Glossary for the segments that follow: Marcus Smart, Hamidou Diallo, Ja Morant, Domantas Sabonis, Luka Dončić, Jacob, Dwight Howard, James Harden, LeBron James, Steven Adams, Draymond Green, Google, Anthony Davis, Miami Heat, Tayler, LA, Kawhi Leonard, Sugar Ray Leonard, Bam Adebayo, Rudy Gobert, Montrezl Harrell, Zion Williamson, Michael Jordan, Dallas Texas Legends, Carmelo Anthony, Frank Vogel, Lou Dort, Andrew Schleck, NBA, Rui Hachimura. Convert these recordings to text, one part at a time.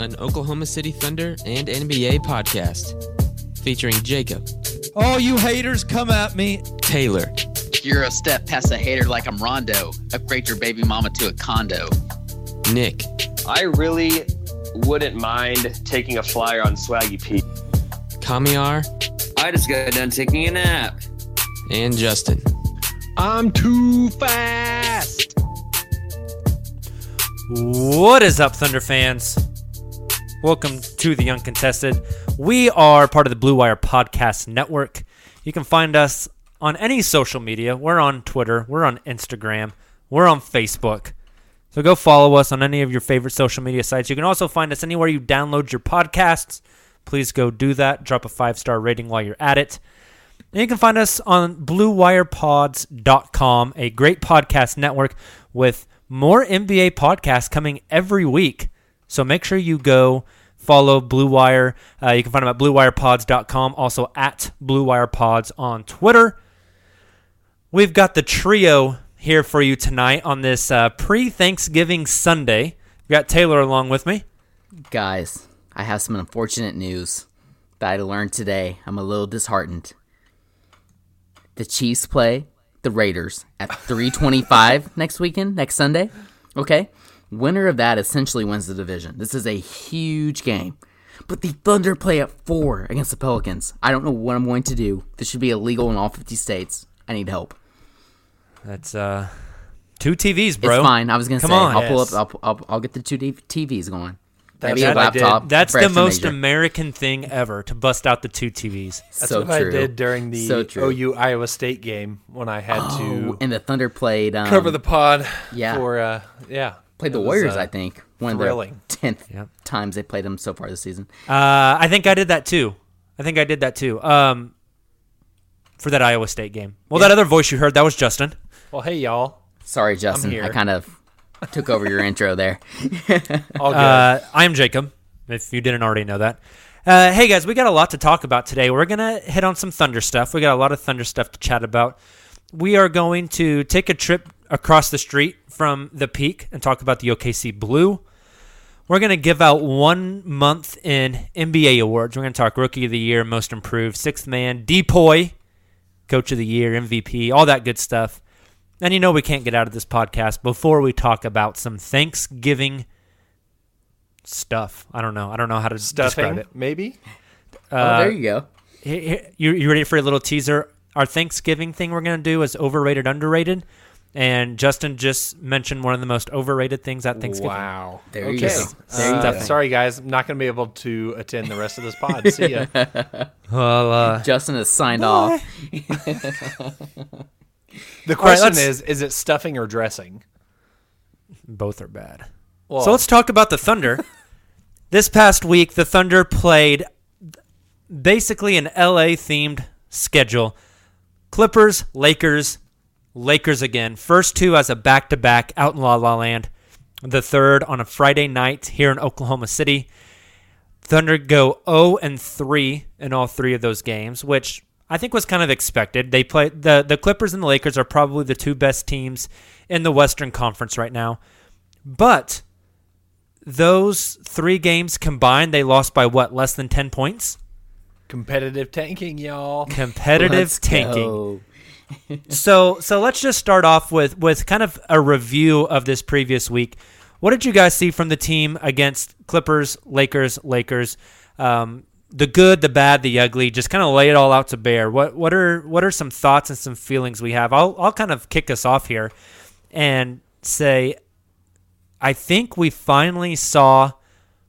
an Oklahoma City Thunder and NBA podcast featuring Jacob. All you haters, come at me. Tayler. You're a step past a hater like I'm Rondo. Upgrade your baby mama to a condo. Nick. I really wouldn't mind taking a flyer on Swaggy P. Kamiar. I just got done taking a nap. And Justin. I'm too fast. What is up, Thunder fans? Welcome to The Uncontested. We are part of the Blue Wire Podcast Network. You can find us on any social media. We're on Twitter. We're on Instagram. We're on Facebook. So go follow us on any of your favorite social media sites. You can also find us anywhere you download your podcasts. Please go do that. Drop a 5-star rating while you're at it. And you can find us on bluewirepods.com, a great podcast network with more NBA podcasts coming every week. So make sure you go follow Blue Wire. You can find them at bluewirepods.com, also at Blue Wire Pods on Twitter. We've got the trio here for you tonight on this pre-Thanksgiving Sunday. We've got Taylor along with me. Guys, I have some unfortunate news that I learned today. I'm a little disheartened. The Chiefs play the Raiders at 3:25 next Sunday. Okay. Winner of that essentially wins the division. This is a huge game. But the Thunder play at 4 against the Pelicans. I don't know what I'm going to do. This should be illegal in all 50 states. I need help. That's two TVs, bro. It's fine. I was going to say, on. I'll get the two TVs going. Maybe a laptop. That's the most American thing ever, to bust out the two TVs. That's so what true. I did during the OU Iowa State game when I had to. And the Thunder played. Cover the pod. Yeah. Played the Warriors, I think. One thrilling. Of the 10th times they played them so far this season. I think I did that too. For that Iowa State game. Well, that other voice you heard, that was Justin. Well, hey, y'all. Sorry, Justin. I kind of took over your intro there. All good. I'm Jacob, if you didn't already know that. Hey, guys, we got a lot to talk about today. We're going to hit on some Thunder stuff. We got a lot of Thunder stuff to chat about. We are going to take a trip across the street from the peak and talk about the OKC Blue. We're going to give out 1 month in NBA awards. We're going to talk Rookie of the Year, Most Improved, Sixth Man, DPOY, Coach of the Year, MVP, all that good stuff. And you know we can't get out of this podcast before we talk about some Thanksgiving stuff. I don't know how to describe it. Maybe? There you go. You ready for a little teaser? Our Thanksgiving thing we're going to do is overrated, underrated. And Justin just mentioned one of the most overrated things at Thanksgiving. Wow. There you go. Sorry, guys. I'm not going to be able to attend the rest of this pod. See ya. Well, Justin has signed off. The question is it stuffing or dressing? Both are bad. Well, so let's talk about the Thunder. This past week, the Thunder played basically an LA-themed schedule. Clippers, Lakers, Lakers again. First two as a back-to-back out in La La Land. The third on a Friday night here in Oklahoma City. Thunder go 0-3 in all three of those games, which I think was kind of expected. They play the Clippers and the Lakers are probably the two best teams in the Western Conference right now. But those three games combined, they lost by what, less than 10 points? Competitive tanking, y'all. Competitive tanking. So let's just start off with kind of a review of this previous week. What did you guys see from the team against Clippers, Lakers? The good, the bad, the ugly. Just kind of lay it all out to bear. What are some thoughts and some feelings we have? I'll kind of kick us off here and say, I think we finally saw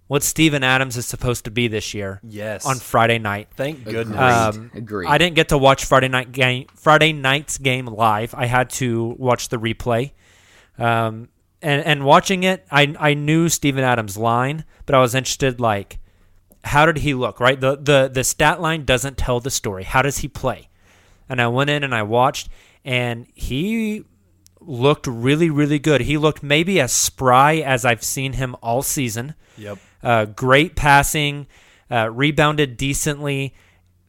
what Steven Adams is supposed to be this year. Yes, on Friday night. Thank goodness. Agreed. I didn't get to watch Friday night's game live. I had to watch the replay. And watching it, I knew Steven Adams' line, but I was interested like, how did he look, right? The stat line doesn't tell the story. How does he play? And I went in and I watched, and he looked really, really good. He looked maybe as spry as I've seen him all season. Yep. Great passing, rebounded decently,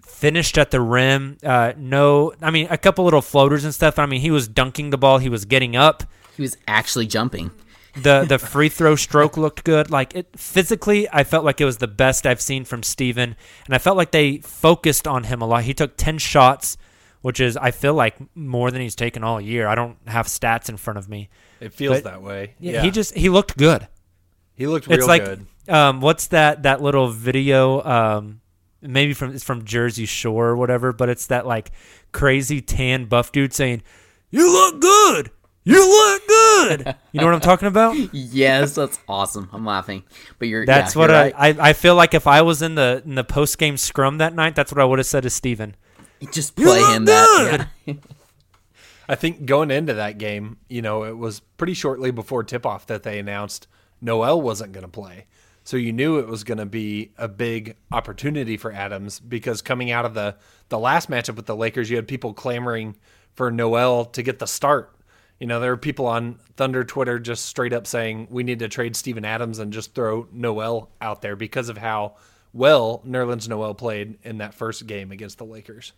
finished at the rim. A couple little floaters and stuff. I mean, he was dunking the ball. He was getting up. He was actually jumping. The free throw stroke looked good. Like physically, I felt like it was the best I've seen from Steven, and I felt like they focused on him a lot. He took 10 shots, which is, I feel like, more than he's taken all year. I don't have stats in front of me. It feels that way. Yeah. He looked good. He looked real good. What's that little video? Maybe it's from Jersey Shore or whatever, but it's that like crazy tan buff dude saying, "You look good. You look good." You know what I'm talking about? Yes, that's awesome. I'm laughing, but you're right. I feel like if I was in the post game scrum that night, that's what I would have said to Steven. Just play him that. Yeah. I think going into that game, it was pretty shortly before tip off that they announced Noel wasn't going to play, so you knew it was going to be a big opportunity for Adams because coming out of the last matchup with the Lakers, you had people clamoring for Noel to get the start. There are people on Thunder Twitter just straight up saying we need to trade Steven Adams and just throw Noel out there because of how well Nerlens Noel played in that first game against the Lakers.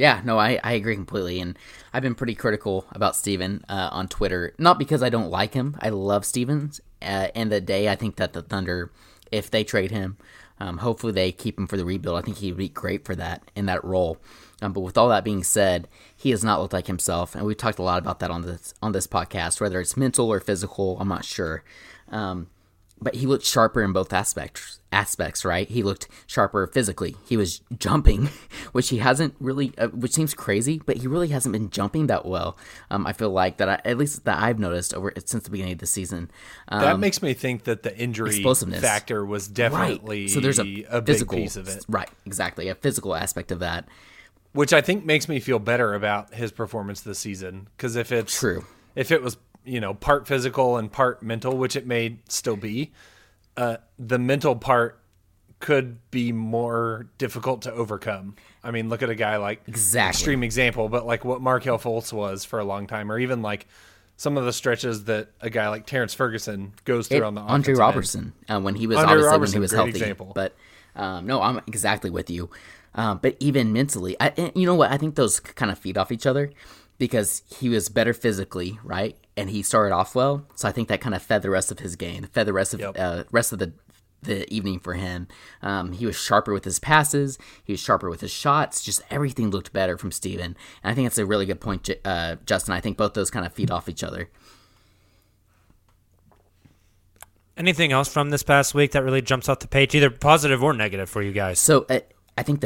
Yeah, no, I agree completely. And I've been pretty critical about Steven on Twitter, not because I don't like him. I love Steven. End of the day, I think that the Thunder, if they trade him, hopefully they keep him for the rebuild. I think he would be great for that in that role. But with all that being said, he has not looked like himself, and we've talked a lot about that on this podcast, whether it's mental or physical, I'm not sure. But he looked sharper in both aspects, right? He looked sharper physically. He was jumping, which he hasn't really, which seems crazy, but he really hasn't been jumping that well. I feel like that, at least that I've noticed since the beginning of the season. That makes me think that the injury factor was definitely right. So there's a physical, big piece of it. Right, exactly, a physical aspect of that. Which I think makes me feel better about his performance this season, because if it was part physical and part mental, which it may still be, the mental part could be more difficult to overcome. I mean, look at a guy like extreme example, but like what Markelle Fultz was for a long time, or even like some of the stretches that a guy like Terrence Ferguson goes through on the Andre Roberson when he was healthy. Example. But no, I'm exactly with you. But even mentally, I think those kind of feed off each other because he was better physically, right? And he started off well. So I think that kind of fed the rest of his game, fed the rest of the evening for him. He was sharper with his passes. He was sharper with his shots. Just everything looked better from Steven. And I think that's a really good point, Justin. I think both those kind of feed off each other. Anything else from this past week that really jumps off the page, either positive or negative for you guys? So I think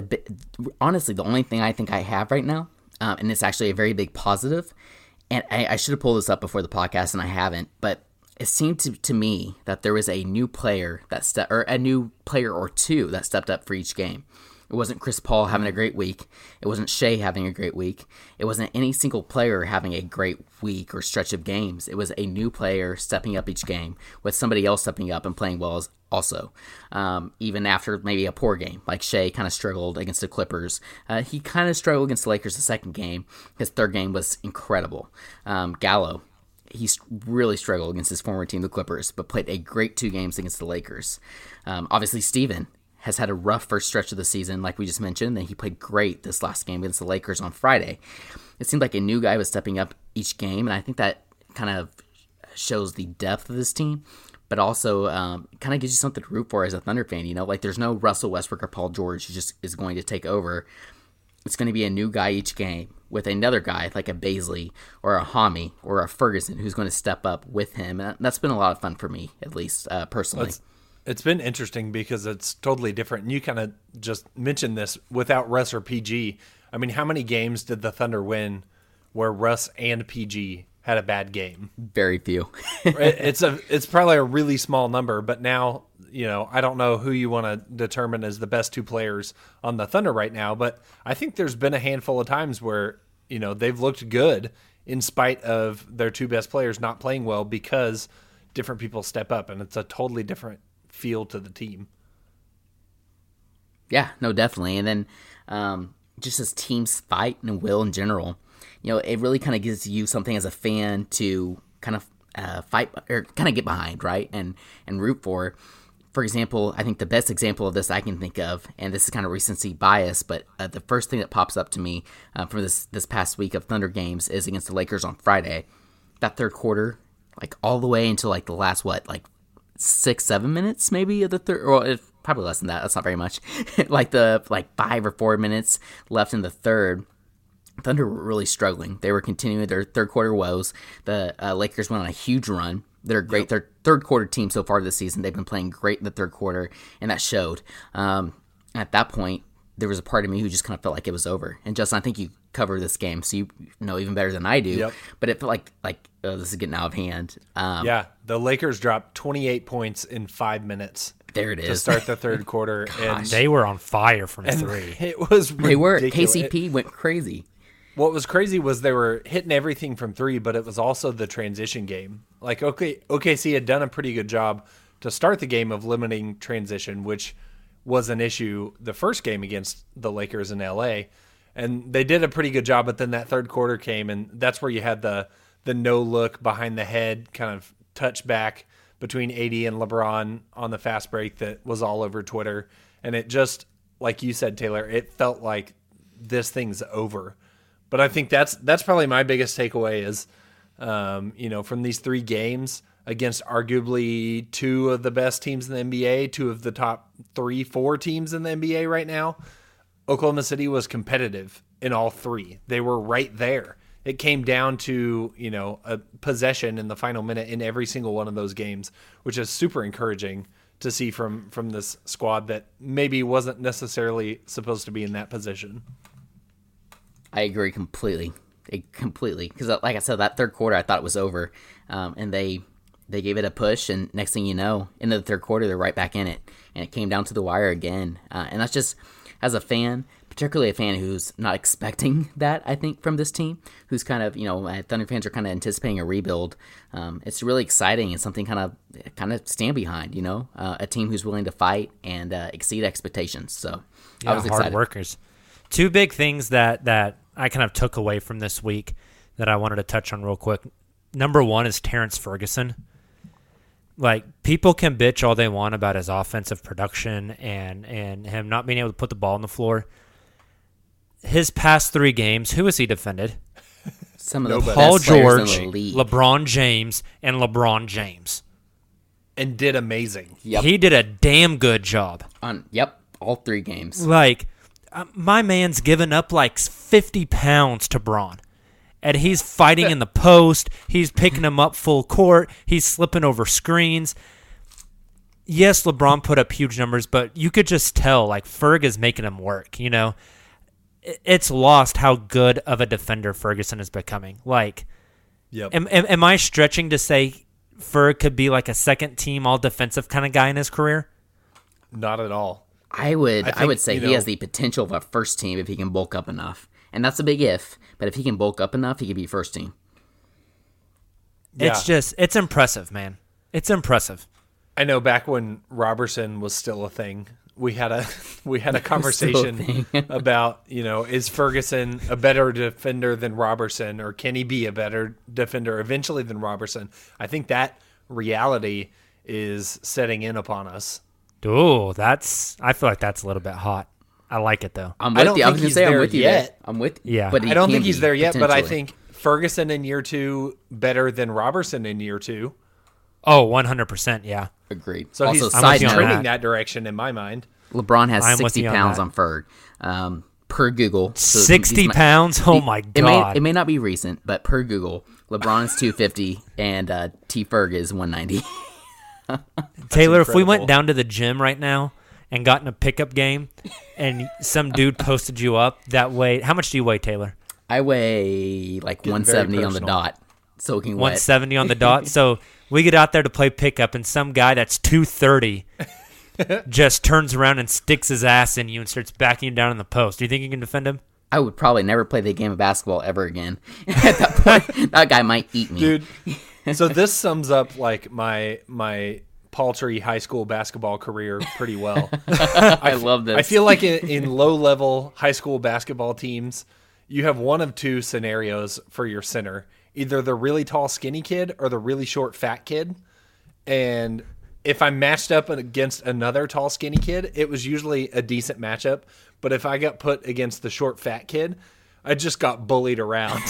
honestly, the only thing I think I have right now, and it's actually a very big positive, and I should have pulled this up before the podcast and I haven't, but it seemed to me that there was a new player or two that stepped up for each game. It wasn't Chris Paul having a great week. It wasn't Shai having a great week. It wasn't any single player having a great week or stretch of games. It was a new player stepping up each game with somebody else stepping up and playing well also. Even after maybe a poor game, like Shai kind of struggled against the Clippers. He kind of struggled against the Lakers the second game. His third game was incredible. Gallo. He really struggled against his former team, the Clippers, but played a great two games against the Lakers. Obviously, Steven has had a rough first stretch of the season, like we just mentioned, and he played great this last game against the Lakers on Friday. It seemed like a new guy was stepping up each game, and I think that kind of shows the depth of this team, but also kind of gives you something to root for as a Thunder fan. You know, like there's no Russell Westbrook or Paul George who just is going to take over. It's going to be a new guy each game with another guy like a Bazley or a Hami or a Ferguson who's going to step up with him. And that's been a lot of fun for me, at least personally. It's been interesting because it's totally different. And you kind of just mentioned this without Russ or PG. I mean, how many games did the Thunder win where Russ and PG had a bad game? Very few. It's probably a really small number, but now, you know, I don't know who you want to determine as the best two players on the Thunder right now, but I think there's been a handful of times where, you know, they've looked good in spite of their two best players not playing well because different people step up, and it's a totally different feel to the team. Yeah, no, definitely. And then just this team's fight and will in general. You know, it really kind of gives you something as a fan to kind of fight or kind of get behind, right, and root for. For example, I think the best example of this I can think of, and this is kind of recency bias, but the first thing that pops up to me from this past week of Thunder games is against the Lakers on Friday. That third quarter, like all the way until like the last, 6-7 minutes maybe of the third, or probably less than that. That's not very much. like 5 or 4 minutes left in the third. Thunder were really struggling. They were continuing their third quarter woes. The Lakers went on a huge run. They're a great third quarter team so far this season. They've been playing great in the third quarter, and that showed. At that point, there was a part of me who just kind of felt like it was over. And Justin, I think you cover this game, so you know even better than I do. Yep. But it felt like oh, this is getting out of hand. Yeah, the Lakers dropped 28 points in 5 minutes. There it is. To start the third quarter, and they were on fire from three. It was ridiculous. They were. KCP went crazy. What was crazy was they were hitting everything from three, but it was also the transition game. Like, OKC had done a pretty good job to start the game of limiting transition, which was an issue the first game against the Lakers in LA. And they did a pretty good job, but then that third quarter came, and that's where you had the no-look, behind-the-head kind of touchback between AD and LeBron on the fast break that was all over Twitter. And it just, like you said, Taylor, it felt like this thing's over. But I think that's probably my biggest takeaway is, you know, from these three games against arguably two of the best teams in the NBA, two of the top 3-4 teams in the NBA right now, Oklahoma City was competitive in all three. They were right there. It came down to, you know, a possession in the final minute in every single one of those games, which is super encouraging to see from this squad that maybe wasn't necessarily supposed to be in that position. I agree completely. Because like I said, that third quarter, I thought it was over. And they gave it a push, and next thing you know, end of the third quarter, they're right back in it. And it came down to the wire again. And that's just, as a fan, particularly a fan who's not expecting that, I think, from this team, who's kind of, you know, Thunder fans are kind of anticipating a rebuild. It's really exciting and something kind of stand behind, you know, a team who's willing to fight and exceed expectations. So yeah, I was excited. Hard workers. Two big things that I kind of took away from this week that I wanted to touch on real quick. Number one is Terrence Ferguson. Like, people can bitch all they want about his offensive production and him not being able to put the ball on the floor. His past three games, who has he defended? Some of the Paul George, LeBron James. And did amazing. Yep. He did a damn good job. All three games. Like, my man's given up like 50 pounds to Bron, and he's fighting in the post. He's picking him up full court. He's slipping over screens. Yes, LeBron put up huge numbers, but you could just tell like Ferg is making him work. You know, it's lost how good of a defender Ferguson is becoming. Like, yep. Am I stretching to say Ferg could be like a second team all defensive kind of guy in his career? Not at all. I would say he has the potential of a first team if he can bulk up enough. And that's a big if, but if he can bulk up enough, he could be first team. Yeah. It's impressive, man. It's impressive. I know back when Roberson was still a thing, we had a conversation about, is Ferguson a better defender than Roberson, or can he be a better defender eventually than Roberson? I think that reality is setting in upon us. Ooh, I feel like that's a little bit hot. I like it though. I don't think he's there yet, but I think Ferguson in year two better than Roberson in year two. Oh, 100%, yeah. Agreed. So also, he's trending that direction in my mind. LeBron has 60 pounds on Ferg, per Google. So 60 pounds? Oh, my God. It may not be recent, but per Google, LeBron is 250 and T. Ferg is 190. Taylor, if we went down to the gym right now and got in a pickup game and some dude posted you up that way, how much do you weigh, Taylor? I weigh like 170 on the dot. Soaking wet. 170 on the dot. So we get out there to play pickup, and some guy that's 230 just turns around and sticks his ass in you and starts backing you down in the post. Do you think you can defend him? I would probably never play the game of basketball ever again. At that point, that guy might eat me. Dude, so this sums up like my paltry high school basketball career pretty well. I love this. I feel like in low-level high school basketball teams, you have one of two scenarios for your center. Either the really tall, skinny kid or the really short, fat kid. And if I'm matched up against another tall, skinny kid, it was usually a decent matchup. But if I got put against the short, fat kid, I just got bullied around.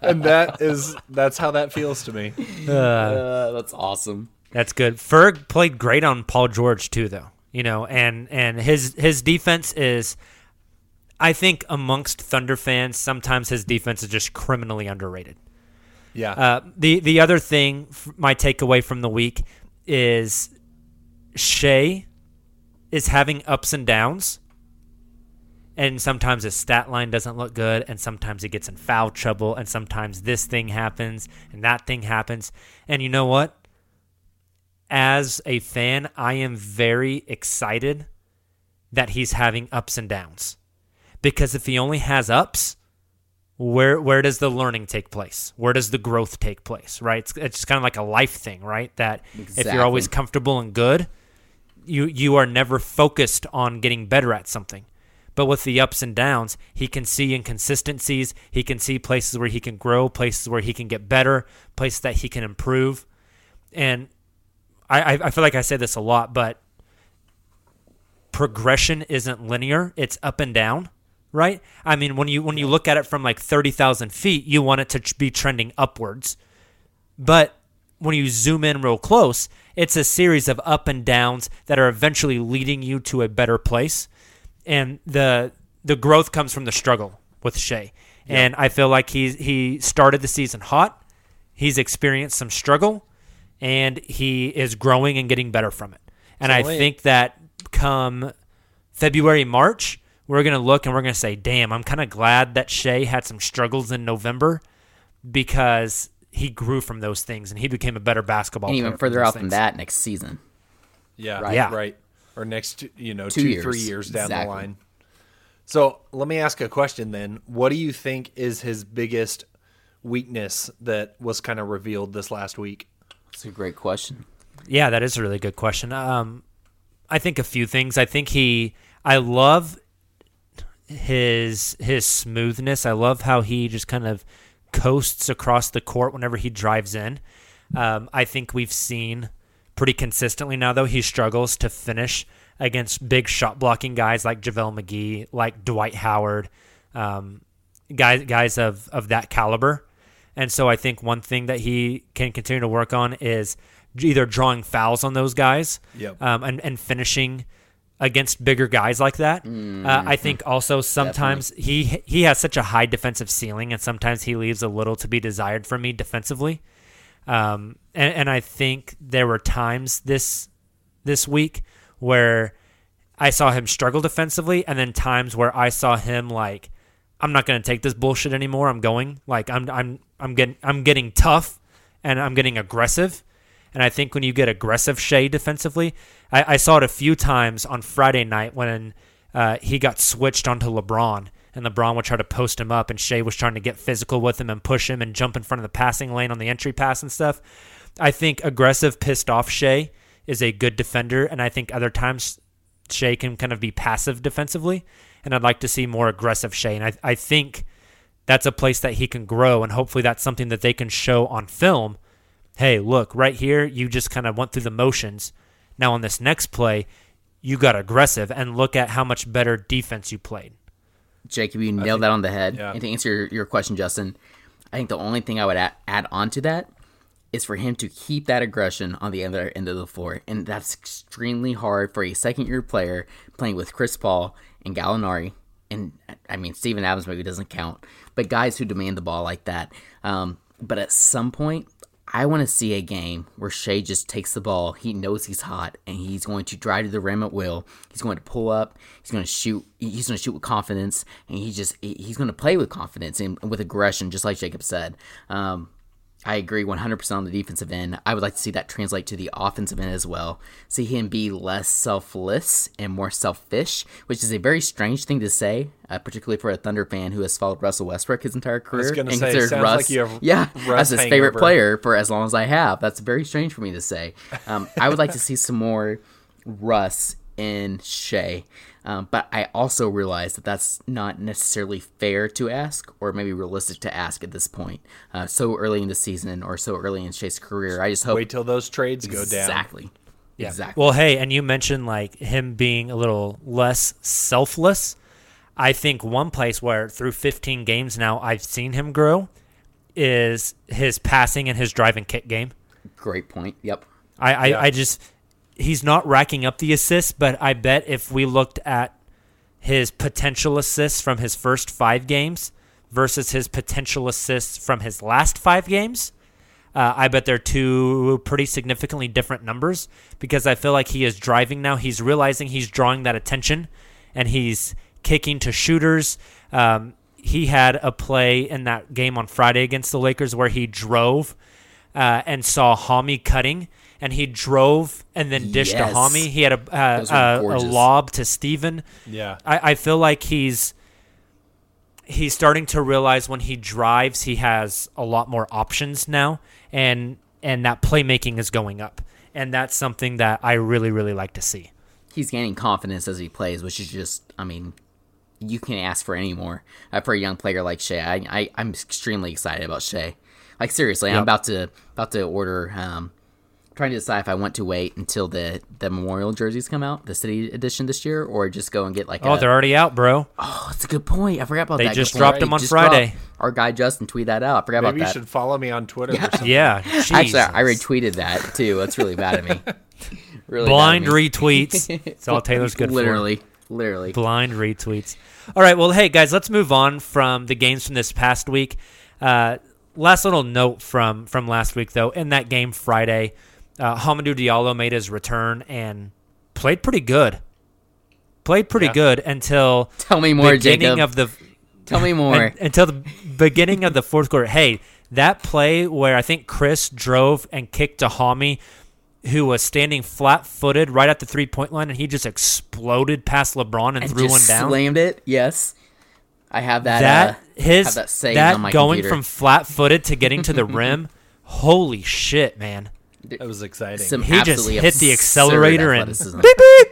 And that's how that feels to me. That's awesome. That's good. Ferg played great on Paul George too, though. And his defense is... I think amongst Thunder fans, sometimes his defense is just criminally underrated. Yeah. The other thing, my takeaway from the week, is Shai is having ups and downs, and sometimes his stat line doesn't look good, and sometimes he gets in foul trouble, and sometimes this thing happens, and that thing happens. And you know what? As a fan, I am very excited that he's having ups and downs. Because if he only has ups, where does the learning take place? Where does the growth take place, right? It's kind of like a life thing, right? That Exactly. If you're always comfortable and good, you are never focused on getting better at something. But with the ups and downs, he can see inconsistencies. He can see places where he can grow, places where he can get better, places that he can improve. And I feel like I say this a lot, but progression isn't linear. It's up and down. Right? I mean, when you look at it from like 30,000 feet, you want it to be trending upwards. But when you zoom in real close, it's a series of up and downs that are eventually leading you to a better place. And the growth comes from the struggle with Shai. Yep. And I feel like he started the season hot. He's experienced some struggle, and he is growing and getting better from it. And I think that come February, March, we're going to look and we're going to say, damn, I'm kind of glad that Shai had some struggles in November because he grew from those things and he became a better basketball player. And even further out than that next season. Yeah, right. Yeah. Right. Or next, 2-3 years down the line. So let me ask a question then. What do you think is his biggest weakness that was kind of revealed this last week? That's a great question. Yeah, that is a really good question. I think a few things. I love his smoothness. I love how he just kind of coasts across the court whenever he drives in. I think we've seen pretty consistently now, though, he struggles to finish against big shot blocking guys like JaVale McGee, like Dwight Howard, guys of that caliber. And so I think one thing that he can continue to work on is either drawing fouls on those guys, yep, and finishing against bigger guys like that. Mm-hmm. I think also sometimes he has such a high defensive ceiling, and sometimes he leaves a little to be desired from me defensively. And I think there were times this week where I saw him struggle defensively, and then times where I saw him like, I'm not going to take this bullshit anymore. I'm going. Like I'm getting tough and I'm getting aggressive. And I think when you get aggressive Shai defensively, I saw it a few times on Friday night when he got switched onto LeBron, and LeBron would try to post him up, and Shai was trying to get physical with him and push him and jump in front of the passing lane on the entry pass and stuff. I think aggressive, pissed-off Shai is a good defender, and I think other times Shai can kind of be passive defensively, and I'd like to see more aggressive Shai. And I think that's a place that he can grow, and hopefully that's something that they can show on film. Hey, look, right here, you just kind of went through the motions. Now on this next play, you got aggressive, and look at how much better defense you played. Jacob, you nailed that on the head. Yeah. And to answer your question, Justin, I think the only thing I would add on to that is for him to keep that aggression on the other end of the floor. And that's extremely hard for a second-year player playing with Chris Paul and Gallinari. And, I mean, Steven Adams maybe doesn't count. But guys who demand the ball like that. But at some point, I want to see a game where Shai just takes the ball. He knows he's hot, and he's going to drive to the rim at will. He's going to pull up. He's going to shoot. He's going to shoot with confidence, and he's going to play with confidence and with aggression, just like Jacob said. I agree 100% on the defensive end. I would like to see that translate to the offensive end as well. See him be less selfless and more selfish, which is a very strange thing to say, particularly for a Thunder fan who has followed Russell Westbrook his entire career. I was going to say, sounds like you have Russ as his favorite player for as long as I have. That's very strange for me to say. I would like to see some more Russ in Shai. But I also realize that that's not necessarily fair to ask, or maybe realistic to ask at this point, so early in the season or so early in Shai's career. I just hope wait till those trades go down. Exactly. Yeah. Exactly. Well, hey, and you mentioned like him being a little less selfless. I think one place where through 15 games now I've seen him grow is his passing and his drive and kick game. Great point. Yep. He's not racking up the assists, but I bet if we looked at his potential assists from his first 5 games versus his potential assists from his last 5 games, I bet they're two pretty significantly different numbers, because I feel like he is driving now. He's realizing he's drawing that attention, and he's kicking to shooters. He had a play in that game on Friday against the Lakers where he drove and saw Hami cutting. And he drove and then dished to Hami. He had a lob to Steven. Yeah, I feel like he's starting to realize when he drives, he has a lot more options now, and that playmaking is going up, and that's something that I really, really like to see. He's gaining confidence as he plays, which is just, I mean, you can't ask for any more for a young player like Shai. I'm extremely excited about Shai. Like seriously, yep. I'm about to order. Trying to decide if I want to wait until the Memorial jerseys come out, the City Edition this year, or just go and get like they're already out, bro. Oh, that's a good point. I forgot about that. They just dropped them on Friday. Our guy Justin tweeted that out. I forgot about that. Maybe you should follow me on Twitter or something. Yeah. Actually, I retweeted that too. That's really bad at me. Blind retweets. It's all Taylor's good for. Literally. Blind retweets. All right, well, hey, guys, let's move on from the games from this past week. Last little note from last week, though. In that game Friday, Hamidou Diallo made his return and played pretty good. Good until tell me more, Jacob. Tell me more until the beginning of the fourth quarter. Hey, that play where I think Chris drove and kicked to Hami, who was standing flat-footed right at the three-point line, and he just exploded past LeBron and threw one down. Slammed it. Yes, I have that. That saved on my computer. From flat-footed to getting to the rim. Holy shit, man! That was exciting. He just hit the accelerator and beep, beep.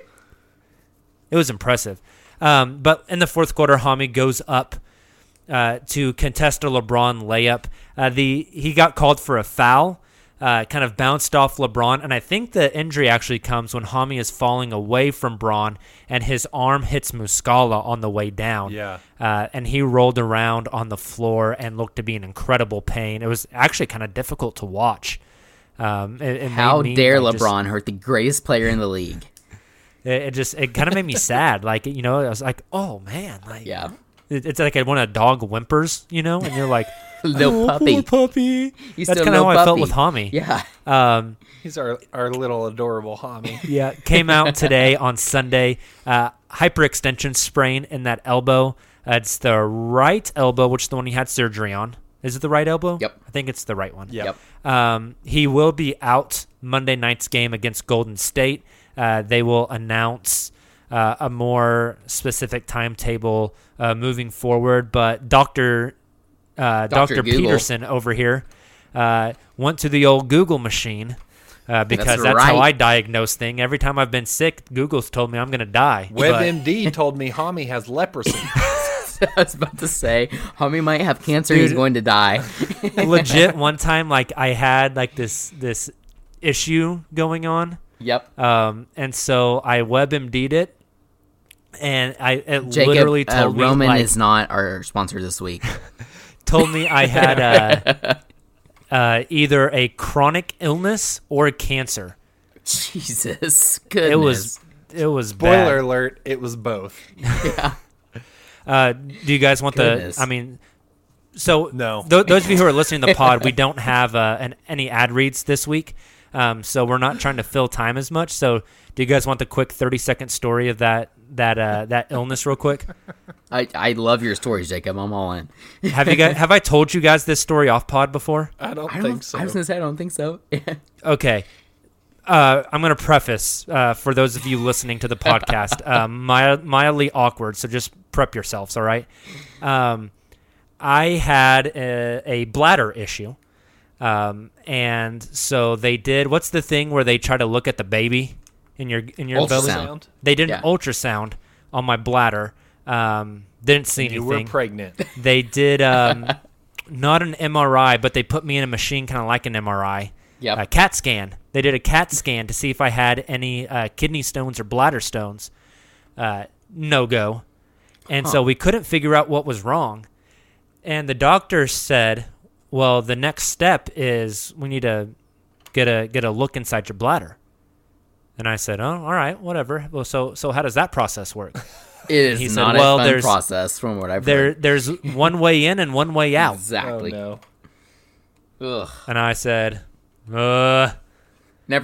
It was impressive. But in the fourth quarter, Hami goes up to contest a LeBron layup. He got called for a foul, kind of bounced off LeBron. And I think the injury actually comes when Hami is falling away from Bron and his arm hits Muscala on the way down. Yeah. And he rolled around on the floor and looked to be in incredible pain. It was actually kind of difficult to watch. How dare LeBron hurt the greatest player in the league? It kind of made me sad. Like, you know, I was like, oh man, like, yeah. It's like when a dog whimpers, you know, and you're like, little puppy, poor puppy. That's kind of how I felt with Hami. Yeah, he's our little adorable Hami. Yeah, came out today on Sunday. Hyperextension sprain in that elbow. It's the right elbow, which is the one he had surgery on. Is it the right elbow? Yep. I think it's the right one. Yep. He will be out Monday night's game against Golden State. They will announce a more specific timetable moving forward. But Dr. Peterson over here went to the old Google machine because that's how I diagnose things. Every time I've been sick, Google's told me I'm going to die. WebMD told me Hami has leprosy. I was about to say, Hami might have cancer. Dude, he's going to die. Legit, one time, I had this issue going on. Yep. And so I WebMD'd it, and Jacob literally told me Roman is not our sponsor this week. Told me I had either a chronic illness or cancer. Jesus, goodness. It was. Spoiler alert! It was both. Yeah. Do you guys want goodness. No. Those of you who are listening to the pod, we don't have any ad reads this week, so we're not trying to fill time as much. So, do you guys want the quick 30-second story of that illness, real quick? I love your stories, Jacob. I'm all in. Have I told you guys this story off pod before? I don't think so. I was gonna say I don't think so. Okay. I'm going to preface for those of you listening to the podcast, mildly awkward, so just prep yourselves, all right? I had a bladder issue, and so they did – what's the thing where they try to look at the baby in your belly? Ultrasound. They did an ultrasound on my bladder. Didn't see anything. You were pregnant. They did not an MRI, but they put me in a machine kind of like an MRI. Yep. A CAT scan. They did a CAT scan to see if I had any kidney stones or bladder stones. No go. And so we couldn't figure out what was wrong. And the doctor said, well, the next step is we need to get a look inside your bladder. And I said, oh, all right, whatever. Well, so how does that process work? It is not a fun process from what I've heard. There's one way in and one way out. Exactly. Oh, no. Ugh. And I said... never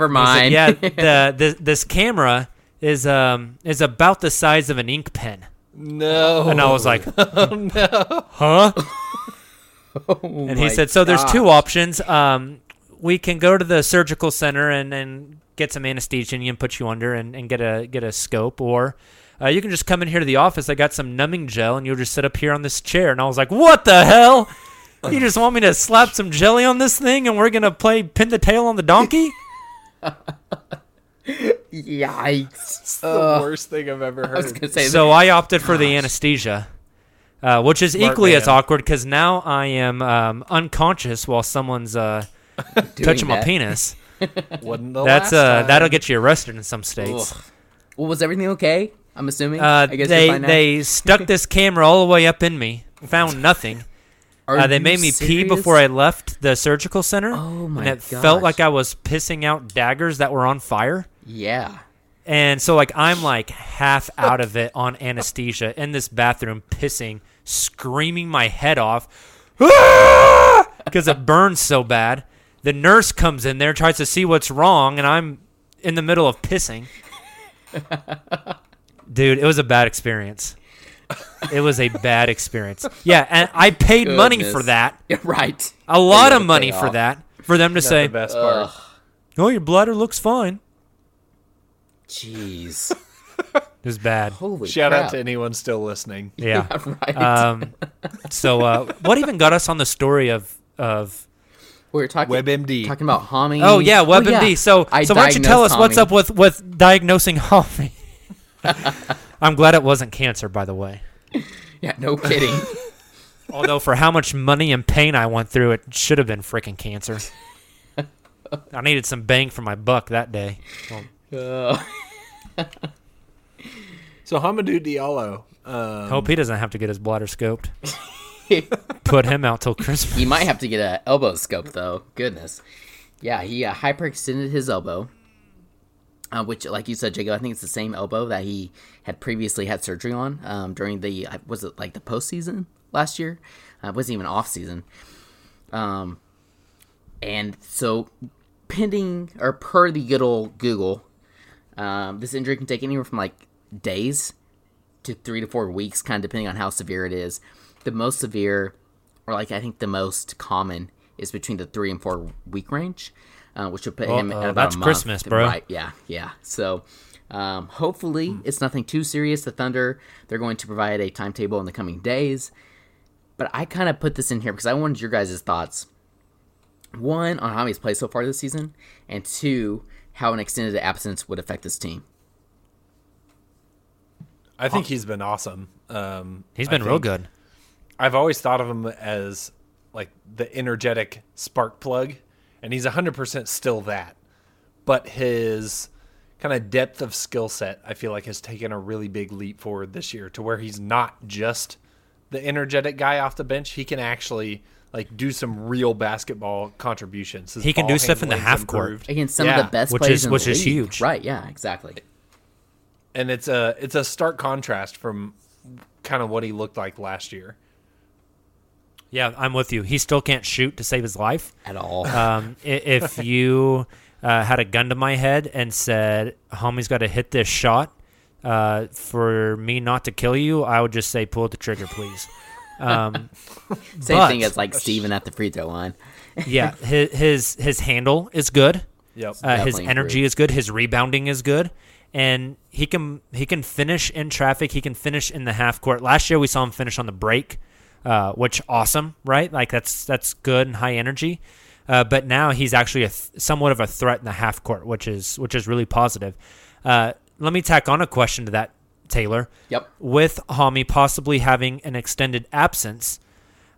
mind. This camera is about the size of an ink pen. No. And I was like, oh, no. Huh? Oh, and he said, so there's two options. We can go to the surgical center and get some anesthesia and put you under and get a scope, or you can just come in here to the office. I got some numbing gel, and you'll just sit up here on this chair. And I was like, what the hell? You just want me to slap some jelly on this thing and we're going to play pin the tail on the donkey? Yikes. It's the worst thing I've ever heard. I opted for the anesthesia, which is smart equally man. As awkward because now I am unconscious while someone's touching my penis. That'll get you arrested in some states. Ugh. Well, was everything okay? I'm assuming. I guess they stuck this camera all the way up in me, found nothing. They made me pee before I left the surgical center. Oh my gosh. And it felt like I was pissing out daggers that were on fire. Yeah. And so I'm half out of it on anesthesia in this bathroom, pissing, screaming my head off because it burns so bad. The nurse comes in there, tries to see what's wrong, and I'm in the middle of pissing. Dude, it was a bad experience. It was a bad experience. Yeah, and I paid money for that. Yeah, right. A lot of money for that. For them to say, the best part. Oh, your bladder looks fine. Jeez. It was bad. Holy Shout crap. Out to anyone still listening. Yeah. Right. What even got us on the story of we were talking WebMD. Talking about Hami. Oh, yeah, WebMD. Oh, yeah. So why don't you tell us what's up with diagnosing Hami? I'm glad it wasn't cancer, by the way. Yeah, no kidding. Although for how much money and pain I went through, it should have been freaking cancer. I needed some bang for my buck that day. So Hamidou Diallo. Hope he doesn't have to get his bladder scoped. Put him out till Christmas. He might have to get an elbow scope, though. Goodness. Yeah, he hyperextended his elbow. Which, like you said, Jacob, I think it's the same elbow that he had previously had surgery on during the – was it like the postseason last year? It wasn't even off season. And so pending – or per the good old Google, this injury can take anywhere from days to 3 to 4 weeks, kind of depending on how severe it is. The most severe or like I think the most common is between the 3 and 4 week range, which would put him at about that's a month. Christmas, bro. Right? Yeah. So hopefully it's nothing too serious. The Thunder, they're going to provide a timetable in the coming days. But I kind of put this in here because I wanted your guys' thoughts. One, on how he's played so far this season, and two, how an extended absence would affect this team. I think he's been awesome. He's been real good. I've always thought of him as like the energetic spark plug, and he's 100% still that. But his kind of depth of skill set, I feel like, has taken a really big leap forward this year to where he's not just the energetic guy off the bench. He can actually like do some real basketball contributions. His he can do stuff in the half court against some of the best players in the league, which is huge. Right, yeah, exactly. And it's a stark contrast from kind of what he looked like last year. Yeah, I'm with you. He still can't shoot to save his life. At all. If you had a gun to my head and said, homie's got to hit this shot for me not to kill you, I would just say, pull the trigger, please. Same thing as like Steven at the free throw line. Yeah, his handle is good. Yep. His energy is good. His rebounding is good. And he can finish in traffic. He can finish in the half court. Last year we saw him finish on the break, which awesome, right? Like that's good and high energy. But now he's actually somewhat of a threat in the half court, which is really positive. Let me tack on a question to that, Tayler. Yep. With Hami possibly having an extended absence,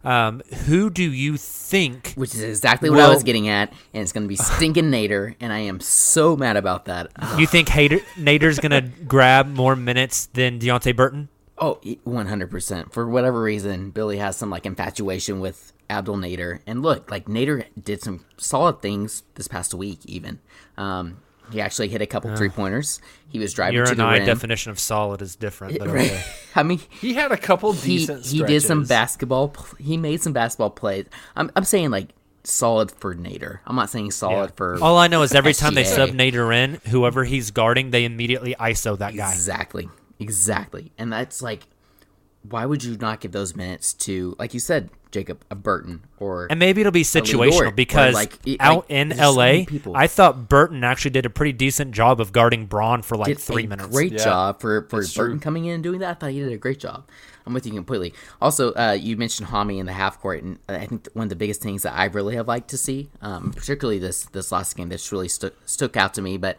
who do you think? Which is exactly what I was getting at, and it's going to be stinking Nader, and I am so mad about that. You think Nader's going to grab more minutes than Deonte Burton? Oh, 100%. For whatever reason, Billy has some like infatuation with Abdel Nader, and look, like Nader did some solid things this past week. Even he actually hit a couple three pointers. He was driving to the rim. Your and I definition of solid is different. But right. Okay. I mean, he had a couple decent stretches. He did some basketball. He made some basketball plays. I'm saying like solid for Nader. I'm not saying solid for. All I know is every time they sub Nader in, whoever he's guarding, they immediately ISO that guy. Exactly, and that's like, why would you not give those minutes to, like you said, Jacob, a Burton or... And maybe it'll be situational because out in L.A., I thought Burton actually did a pretty decent job of guarding Braun for like 3 minutes. Great job for Burton coming in and doing that. I thought he did a great job. I'm with you completely. Also, you mentioned Hami in the half court, and I think one of the biggest things that I really have liked to see, particularly this last game that's really stuck out to me, but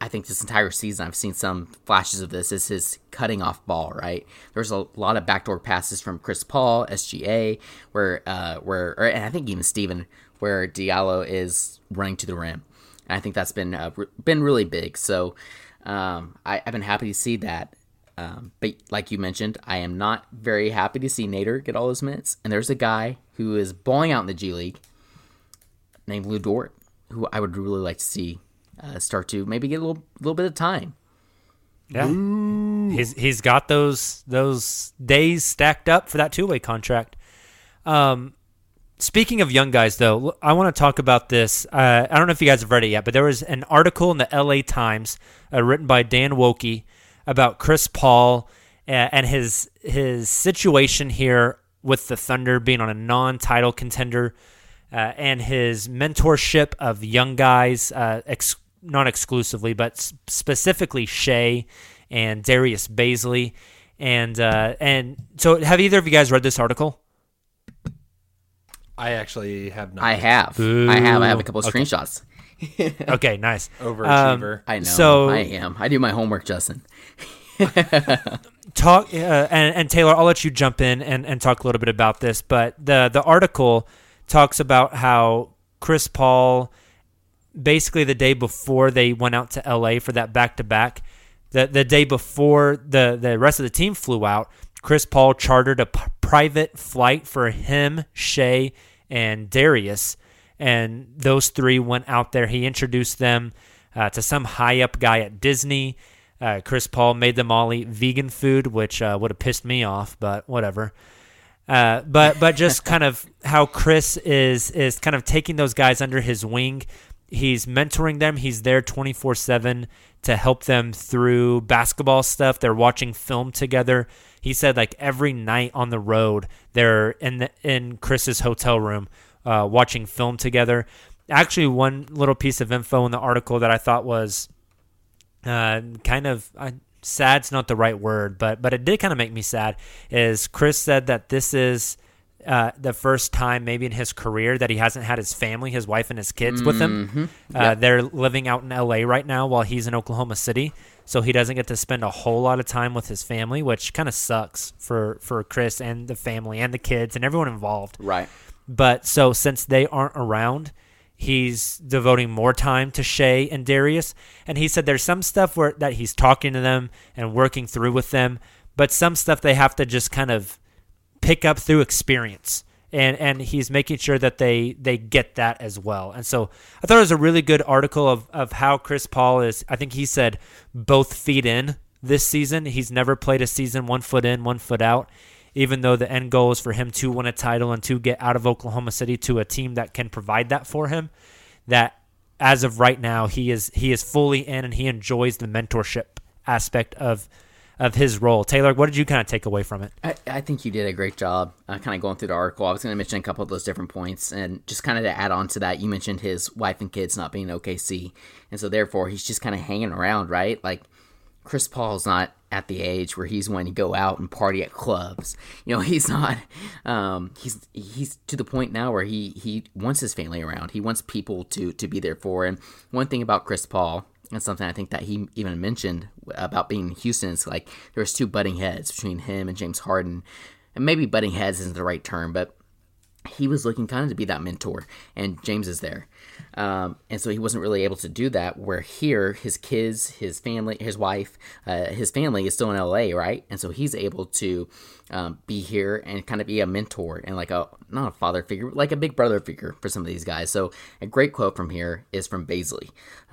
I think this entire season I've seen some flashes of this, is his cutting off ball, right? There's a lot of backdoor passes from Chris Paul, SGA, and I think even Steven, where Diallo is running to the rim. And I think that's been really big. So I've been happy to see that. But like you mentioned, I am not very happy to see Nader get all his minutes. And there's a guy who is balling out in the G League named Lou Dort, who I would really like to see start to maybe get a little bit of time. Yeah. Ooh. He's got those days stacked up for that two-way contract. Speaking of young guys, though, I want to talk about this. I don't know if you guys have read it yet, but there was an article in the LA Times written by Dan Woke about Chris Paul and his situation here with the Thunder being on a non-title contender, and his mentorship of young guys, not exclusively, but specifically Shai and Darius Bazley. And so have either of you guys read this article? I actually have not. I have. Ooh. I have a couple of screenshots. Okay, nice. Overachiever. I know. So, I am. I do my homework, Justin. Talk and Tayler, I'll let you jump in and talk a little bit about this, but the article talks about how Chris Paul, basically the day before they went out to LA for that back-to-back, the day before the rest of the team flew out, Chris Paul chartered a private flight for him, Shai, and Darius, and those three went out there. He introduced them to some high-up guy at Disney. Chris Paul made them all eat vegan food, which would have pissed me off, but whatever. But just kind of how Chris is kind of taking those guys under his wing. He's mentoring them. He's there 24/7 to help them through basketball stuff. They're watching film together. He said like every night on the road, they're in Chris's hotel room watching film together. Actually, one little piece of info in the article that I thought was kind of sad's not the right word, but it did kind of make me sad is Chris said that this is the first time maybe in his career that he hasn't had his family, his wife and his kids with him. Yep. They're living out in LA right now while he's in Oklahoma City. So he doesn't get to spend a whole lot of time with his family, which kind of sucks for Chris and the family and the kids and everyone involved. Right. But so since they aren't around, he's devoting more time to Shai and Darius. And he said there's some stuff where that he's talking to them and working through with them, but some stuff they have to just kind of pick up through experience, and he's making sure that they get that as well. And so I thought it was a really good article of how Chris Paul is, I think he said, both feet in this season. He's never played a season 1 foot in, 1 foot out, even though the end goal is for him to win a title and to get out of Oklahoma City to a team that can provide that for him, that as of right now, he is fully in and he enjoys the mentorship aspect of his role. Taylor, what did you kind of take away from it? I think you did a great job kind of going through the article. I was going to mention a couple of those different points, and just kind of to add on to that, you mentioned his wife and kids not being in OKC, and so therefore he's just kind of hanging around, right? Like Chris Paul's not at the age where he's wanting to go out and party at clubs. You know, he's not. He's to the point now where he wants his family around. He wants people to be there for. And one thing about Chris Paul, and something I think that he even mentioned about being in Houston, is like there was two butting heads between him and James Harden. And maybe butting heads isn't the right term, but he was looking kind of to be that mentor, and James is there. And so he wasn't really able to do that, where here his kids, his family, his wife, his family is still in LA, right? And so he's able to be here and kind of be a mentor and like a, not a father figure, like a big brother figure for some of these guys. So a great quote from here is from Bazley.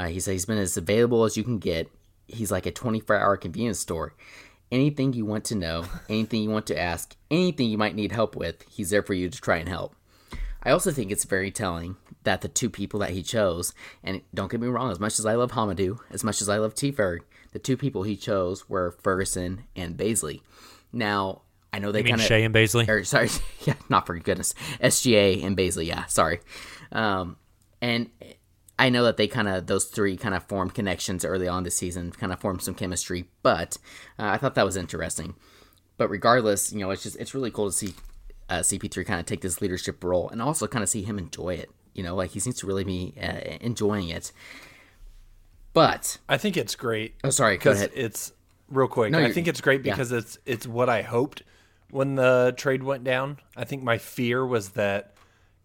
He said, he's been as available as you can get. He's like a 24-hour convenience store. Anything you want to know, anything you want to ask, anything you might need help with, he's there for you to try and help. I also think it's very telling that the two people that he chose, and don't get me wrong, as much as I love Hamidou, as much as I love T-Ferg, the two people he chose were Ferguson and Bazley. Now, I know they kind of... You mean Shai and Bazley? Or, sorry, yeah, not for goodness. SGA and Bazley, yeah, sorry. And I know that they kind of, those three kind of formed connections early on this season, kind of formed some chemistry, but I thought that was interesting. But regardless, you know, it's really cool to see CP3 kind of take this leadership role and also kind of see him enjoy it. You know, like he seems to really be enjoying it. But I think it's great. Oh, sorry. Go ahead. It's real quick. No, I think it's great because it's what I hoped when the trade went down. I think my fear was that,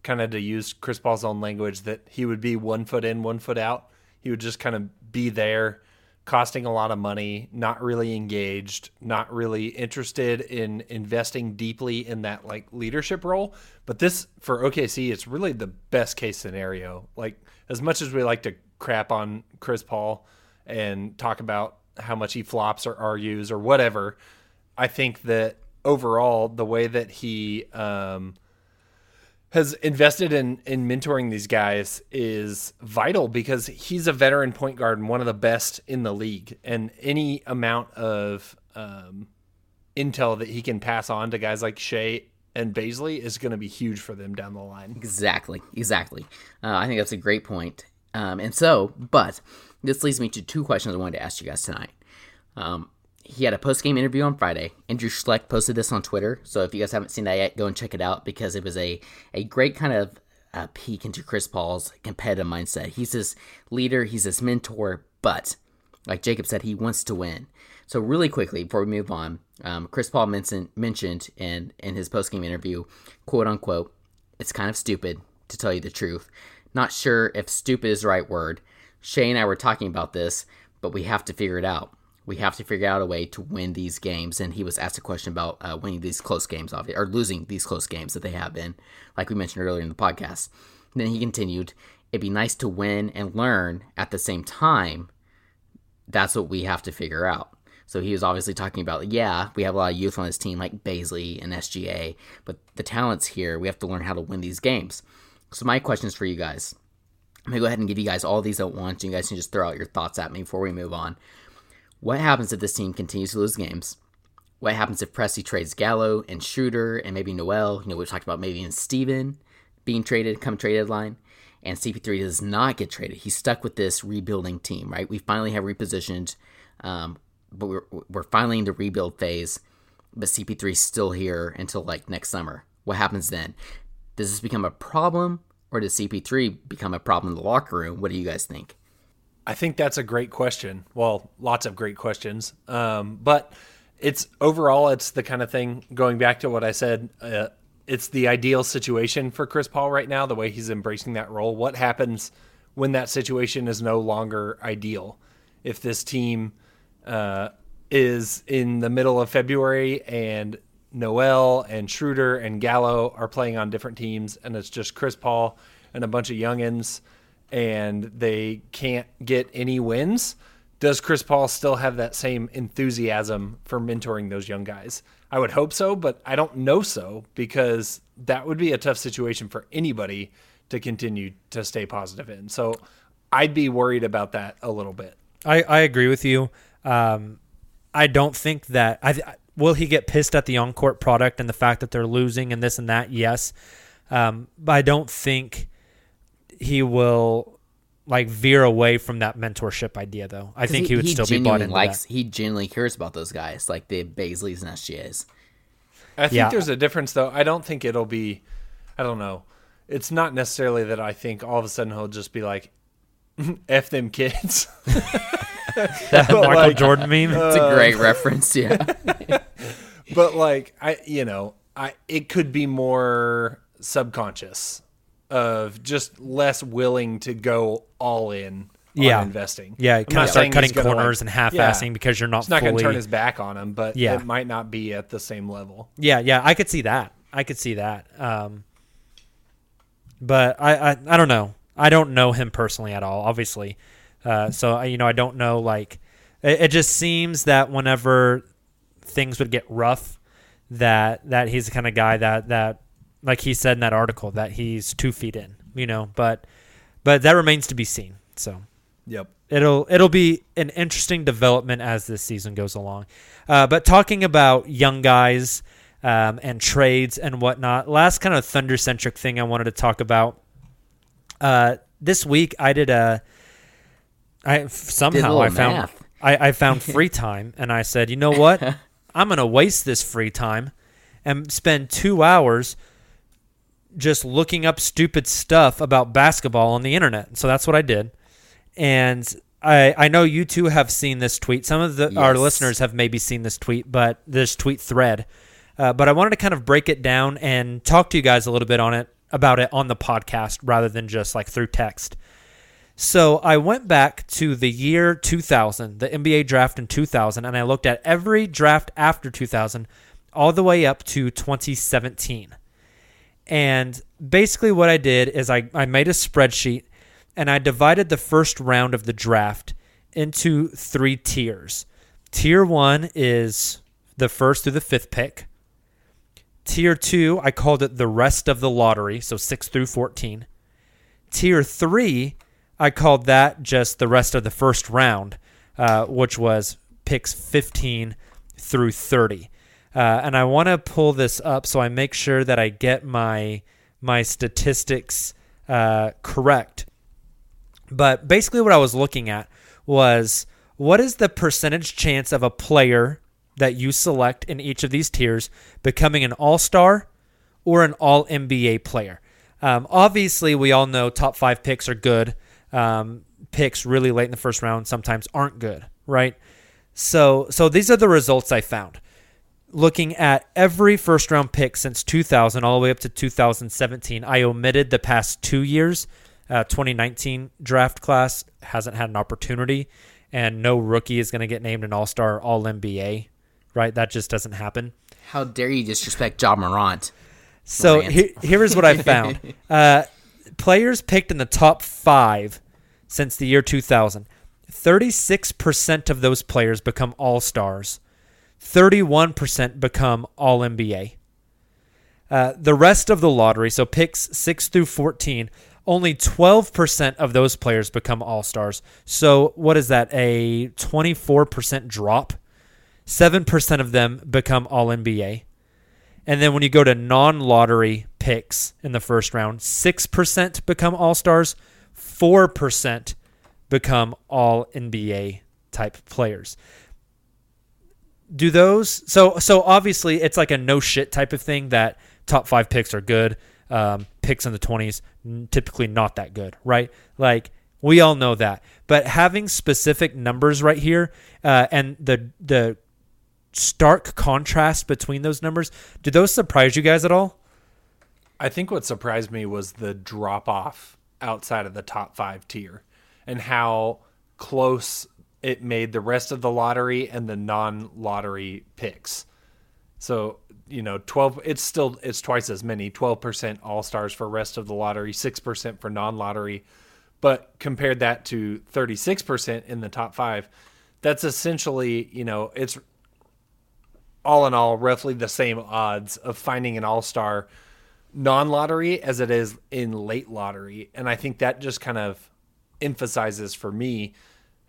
kind of to use Chris Paul's own language, that he would be 1 foot in, 1 foot out. He would just kind of be there, costing a lot of money, not really engaged, not really interested in investing deeply in that like leadership role. But this for OKC, it's really the best case scenario. Like as much as we like to crap on Chris Paul and talk about how much he flops or argues or whatever, I think that overall the way that he has invested in mentoring these guys is vital, because he's a veteran point guard and one of the best in the league. And any amount of intel that he can pass on to guys like Shai and Bazley is going to be huge for them down the line. Exactly. I think that's a great point. But this leads me to two questions I wanted to ask you guys tonight. He had a post-game interview on Friday. Andrew Schleck posted this on Twitter, so if you guys haven't seen that yet, go and check it out, because it was a great kind of peek into Chris Paul's competitive mindset. He's this leader, he's this mentor, but like Jacob said, he wants to win. So really quickly, before we move on, Chris Paul mentioned in his post-game interview, quote-unquote, "It's kind of stupid, to tell you the truth. Not sure if stupid is the right word. Shai and I were talking about this, but we have to figure it out. We have to figure out a way to win these games." And he was asked a question about winning these close games, obviously, or losing these close games that they have been, like we mentioned earlier in the podcast. And then he continued, "It'd be nice to win and learn at the same time. That's what we have to figure out." So he was obviously talking about, yeah, we have a lot of youth on this team like Bazley and SGA, but the talent's here. We have to learn how to win these games. So my question's for you guys. I'm going to go ahead and give you guys all these at once. You guys can just throw out your thoughts at me before we move on. What happens if this team continues to lose games? What happens if Presti trades Gallo and Schroeder and maybe Noel? You know, we've talked about maybe even Steven being traded, come trade deadline. And CP3 does not get traded. He's stuck with this rebuilding team, right? We finally have repositioned, but we're finally in the rebuild phase. But CP3's still here until like next summer. What happens then? Does this become a problem, or does CP3 become a problem in the locker room? What do you guys think? I think that's a great question. Well, lots of great questions. But it's overall, it's the kind of thing, going back to what I said, it's the ideal situation for Chris Paul right now, the way he's embracing that role. What happens when that situation is no longer ideal? If this team is in the middle of February and Noel and Schroeder and Gallo are playing on different teams, and it's just Chris Paul and a bunch of youngins, and they can't get any wins, does Chris Paul still have that same enthusiasm for mentoring those young guys? I would hope so, but I don't know so, because that would be a tough situation for anybody to continue to stay positive in. So I'd be worried about that a little bit. I agree with you. I don't think that will he get pissed at the on-court product and the fact that they're losing and this and that? Yes. But I don't think he will like veer away from that mentorship idea, though. I think he would still be bought into that. He genuinely cares about those guys, like the Bazleys and SGAs. I think there's a difference, though. I don't think it'll be – I don't know. It's not necessarily that I think all of a sudden he'll just be like, F them kids. That Michael Jordan meme. It's a great reference, yeah. But like, it could be more subconscious of just less willing to go all in on investing. Yeah, kind of start cutting corners and half-assing because you're not. It's not going to turn his back on him, but it might not be at the same level. Yeah, I could see that. But I don't know. I don't know him personally at all, obviously. So I don't know, like, it just seems that whenever things would get rough, that he's the kind of guy that like he said in that article, that he's 2 feet in, but that remains to be seen. So yep, it'll be an interesting development as this season goes along. But talking about young guys, and trades and whatnot, last kind of Thunder-centric thing I wanted to talk about, this week I did I found free time, and I said, you know what? I'm going to waste this free time and spend 2 hours just looking up stupid stuff about basketball on the internet. So that's what I did. And I know you two have seen this tweet. Some of our listeners have maybe seen this tweet, but this tweet thread. But I wanted to kind of break it down and talk to you guys a little bit about it on the podcast rather than just like through text. So I went back to the year 2000, the NBA draft in 2000, and I looked at every draft after 2000 all the way up to 2017. And basically what I did is I made a spreadsheet, and I divided the first round of the draft into 3 tiers. Tier 1 is the first through the 5th pick. Tier 2, I called it the rest of the lottery, so 6 through 14. Tier 3, I called that just the rest of the first round, which was picks 15 through 30. And I want to pull this up so I make sure that I get my statistics correct. But basically what I was looking at was, what is the percentage chance of a player that you select in each of these tiers becoming an all-star or an all-NBA player? Obviously, we all know top 5 picks are good. Picks really late in the first round sometimes aren't good, right? So these are the results I found. Looking at every first round pick since 2000 all the way up to 2017, I omitted the past 2 years. 2019 draft class hasn't had an opportunity, and no rookie is going to get named an all-star or all-NBA, right? That just doesn't happen. How dare you disrespect Ja Morant? So here is what I found. Players picked in the top 5 since the year 2000, 36% of those players become all-stars. 31% become all-NBA. The rest of the lottery, so picks 6 through 14, Only 12% of those players become all-stars. So what is that, a 24% drop? 7% of them become All-NBA. And then when you go to non-lottery picks in the first round, 6% become all-stars, 4% become All-NBA type players. Do those? So obviously it's like a no shit type of thing that top five picks are good. Picks in the 20s, typically not that good, right? Like, we all know that. But having specific numbers right here and the stark contrast between those numbers, did those surprise you guys at all? I think what surprised me was the drop-off outside of the top five tier and how close it made the rest of the lottery and the non-lottery picks. So, you know, 12, it's twice as many, 12% all-stars for rest of the lottery, 6% for non-lottery, but compared that to 36% in the top five, that's essentially, you know, it's all in all roughly the same odds of finding an all-star non-lottery as it is in late lottery. And I think that just kind of emphasizes for me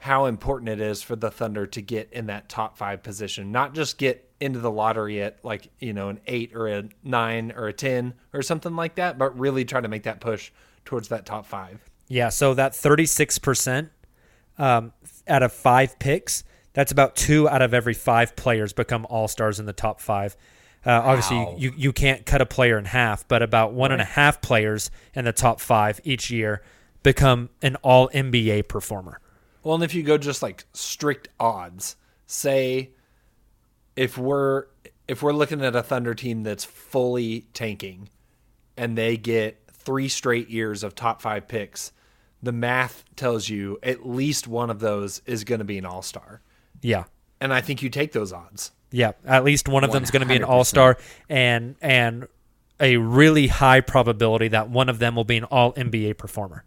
how important it is for the Thunder to get in that top five position, not just get into the lottery at like, you know, an 8 or a 9 or a 10 or something like that, but really try to make that push towards that top five. Yeah, so that 36% out of five picks, that's about 2 out of every 5 players become all-stars in the top five. Obviously, wow. you can't cut a player in half, but about one and a half players in the top five each year become an all-NBA performer. Well, and if you go just like strict odds, say if we're looking at a Thunder team that's fully tanking and they get 3 straight years of top five picks, the math tells you at least one of those is going to be an all-star. Yeah. And I think you take those odds. Yeah, at least one of them is going to be an all-star and a really high probability that one of them will be an all-NBA performer.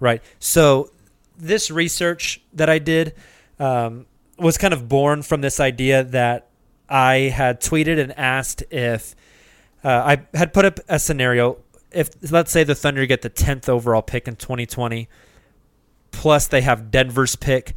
Right? So this research that I did was kind of born from this idea that I had tweeted and asked if I had put up a scenario. If, let's say, the Thunder get the 10th overall pick in 2020, plus they have Denver's pick,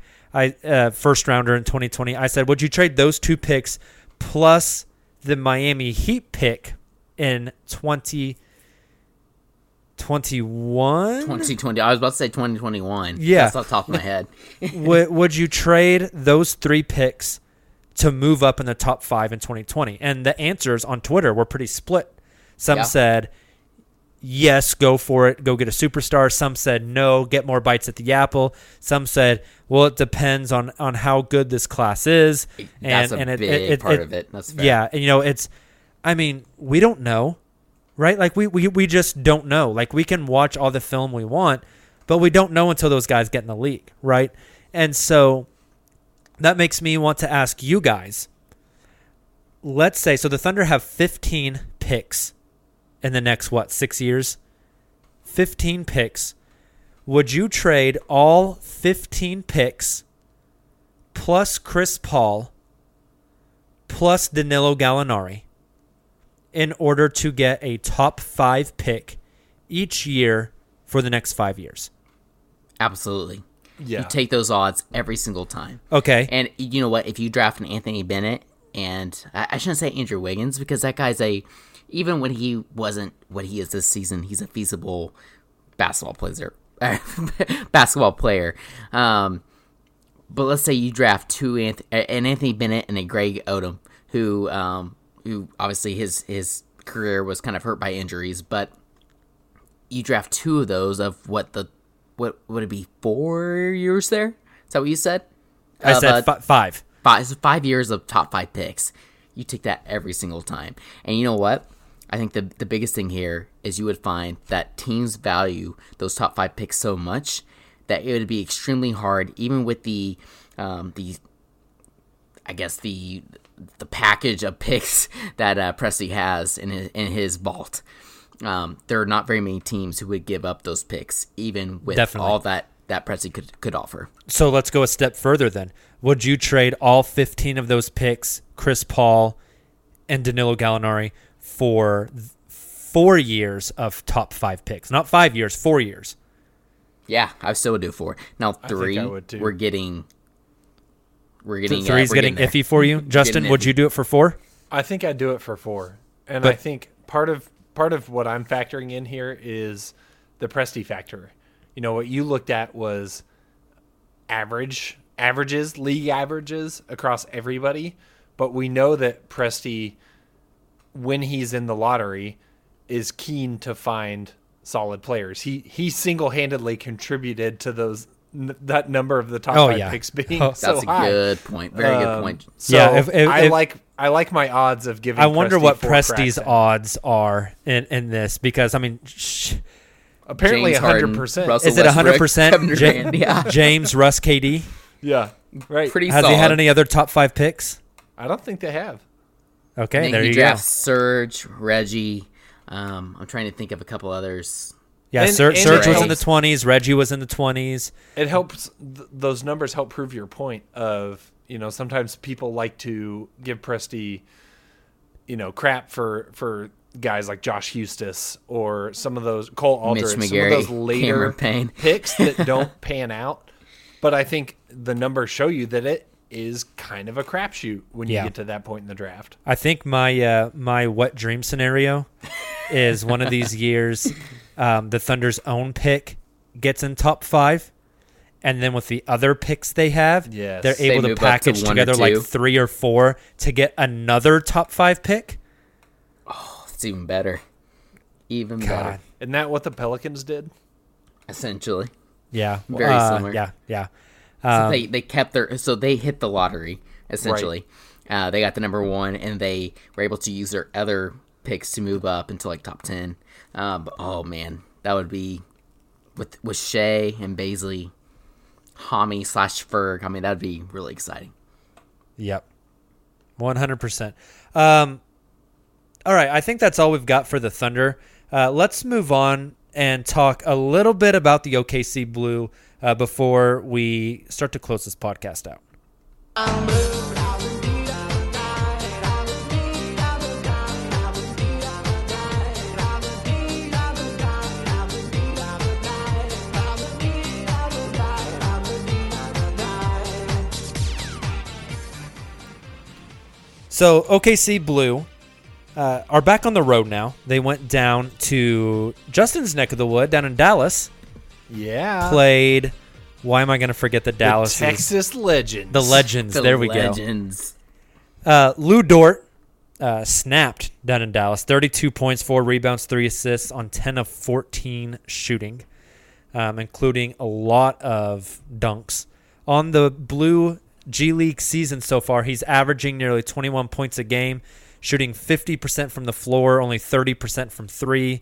first rounder in 2020. I said, would you trade those 2 picks plus the Miami Heat pick in 2021? 2020. I was about to say 2021. Yeah. That's off the top of my head. Would you trade those 3 picks to move up in the top 5 in 2020? And the answers on Twitter were pretty split. Some said, yes, go for it. Go get a superstar. Some said, no, get more bites at the apple. Some said, well, it depends on how good this class is. That's a big part of it. That's fair. Yeah. And, you know, we don't know. Right? Like we just don't know. Like we can watch all the film we want, but we don't know until those guys get in the league. Right? And so that makes me want to ask you guys, let's say, so the Thunder have 15 picks in the next, 6 years? 15 picks. Would you trade all 15 picks plus Chris Paul plus Danilo Gallinari in order to get a top 5 pick each year for the next 5 years? Absolutely. Yeah. You take those odds every single time. Okay. And you know what? If you draft an Anthony Bennett, and I shouldn't say Andrew Wiggins, because that guy's even when he wasn't what he is this season, he's a feasible basketball player. But let's say you draft an Anthony Bennett and a Greg Odom, who obviously his career was kind of hurt by injuries, but you draft 2 of those of what would it be, 4 years there? Is that what you said? I said five. 5 years of top 5 picks. You take that every single time. And you know what? I think the biggest thing here is you would find that teams value those top 5 picks so much that it would be extremely hard, even with the package of picks that Presti has in his vault. There are not very many teams who would give up those picks, even with all that Presti could offer. So let's go a step further then. Would you trade all 15 of those picks, Chris Paul and Danilo Gallinari, for 4 years of top five picks. Not 5 years, 4 years. Yeah, I still would do four. Now three, we're getting three's getting iffy for you. Justin, would you do it for four? I think I'd do it for four. And I think part of what I'm factoring in here is the Presti factor. You know, what you looked at was averages, league averages across everybody. But we know that Presti, when he's in the lottery, is keen to find solid players. He single-handedly contributed to that number of the top five picks being so high. That's a good point. Very good point. So yeah, I like my odds of giving. I wonder what Presti's odds are in this, because I mean, apparently 100%. Is it 100%? Yeah. James, Russ, KD. Yeah, right. Pretty solid. Has he had any other top five picks? I don't think they have. Okay, there you go. Serge, Reggie. I'm trying to think of a couple others. Yeah, Serge was in the 20s. Reggie was in the 20s. It helps; those numbers help prove your point of, you know, sometimes people like to give Presti, you know, crap for guys like Josh Huestis or some of those Cole Aldridge, Mitch McGarry, some of those later picks that don't pan out. But I think the numbers show you that it is kind of a crapshoot when you get to that point in the draft. I think my wet dream scenario is one of these years, the Thunder's own pick gets in top five, and then with the other picks they have, they're able to package together like three or four to get another top five pick. Oh, it's even better. Even better. Isn't that what the Pelicans did? Essentially. Yeah. Very similar. Yeah. So they kept they hit the lottery, essentially. Right. They got the number one, and they were able to use their other picks to move up into like top 10. But, oh man, that would be with Shai and Bazley, Hami /Ferg. I mean, that'd be really exciting. Yep, 100%. All right, I think that's all we've got for the Thunder. Let's move on and talk a little bit about the OKC Blue. Before we start to close this podcast out. So OKC Blue are back on the road now. They went down to Justin's neck of the wood, down in Dallas. Yeah. Played. Why am I going to forget the Dallas Texas Legends? The Legends. There we go. Lou Dort snapped down in Dallas. 32 points, 4 rebounds, 3 assists on 10 of 14 shooting, including a lot of dunks. On the Blue G League season so far, he's averaging nearly 21 points a game, shooting 50% from the floor, only 30% from 3.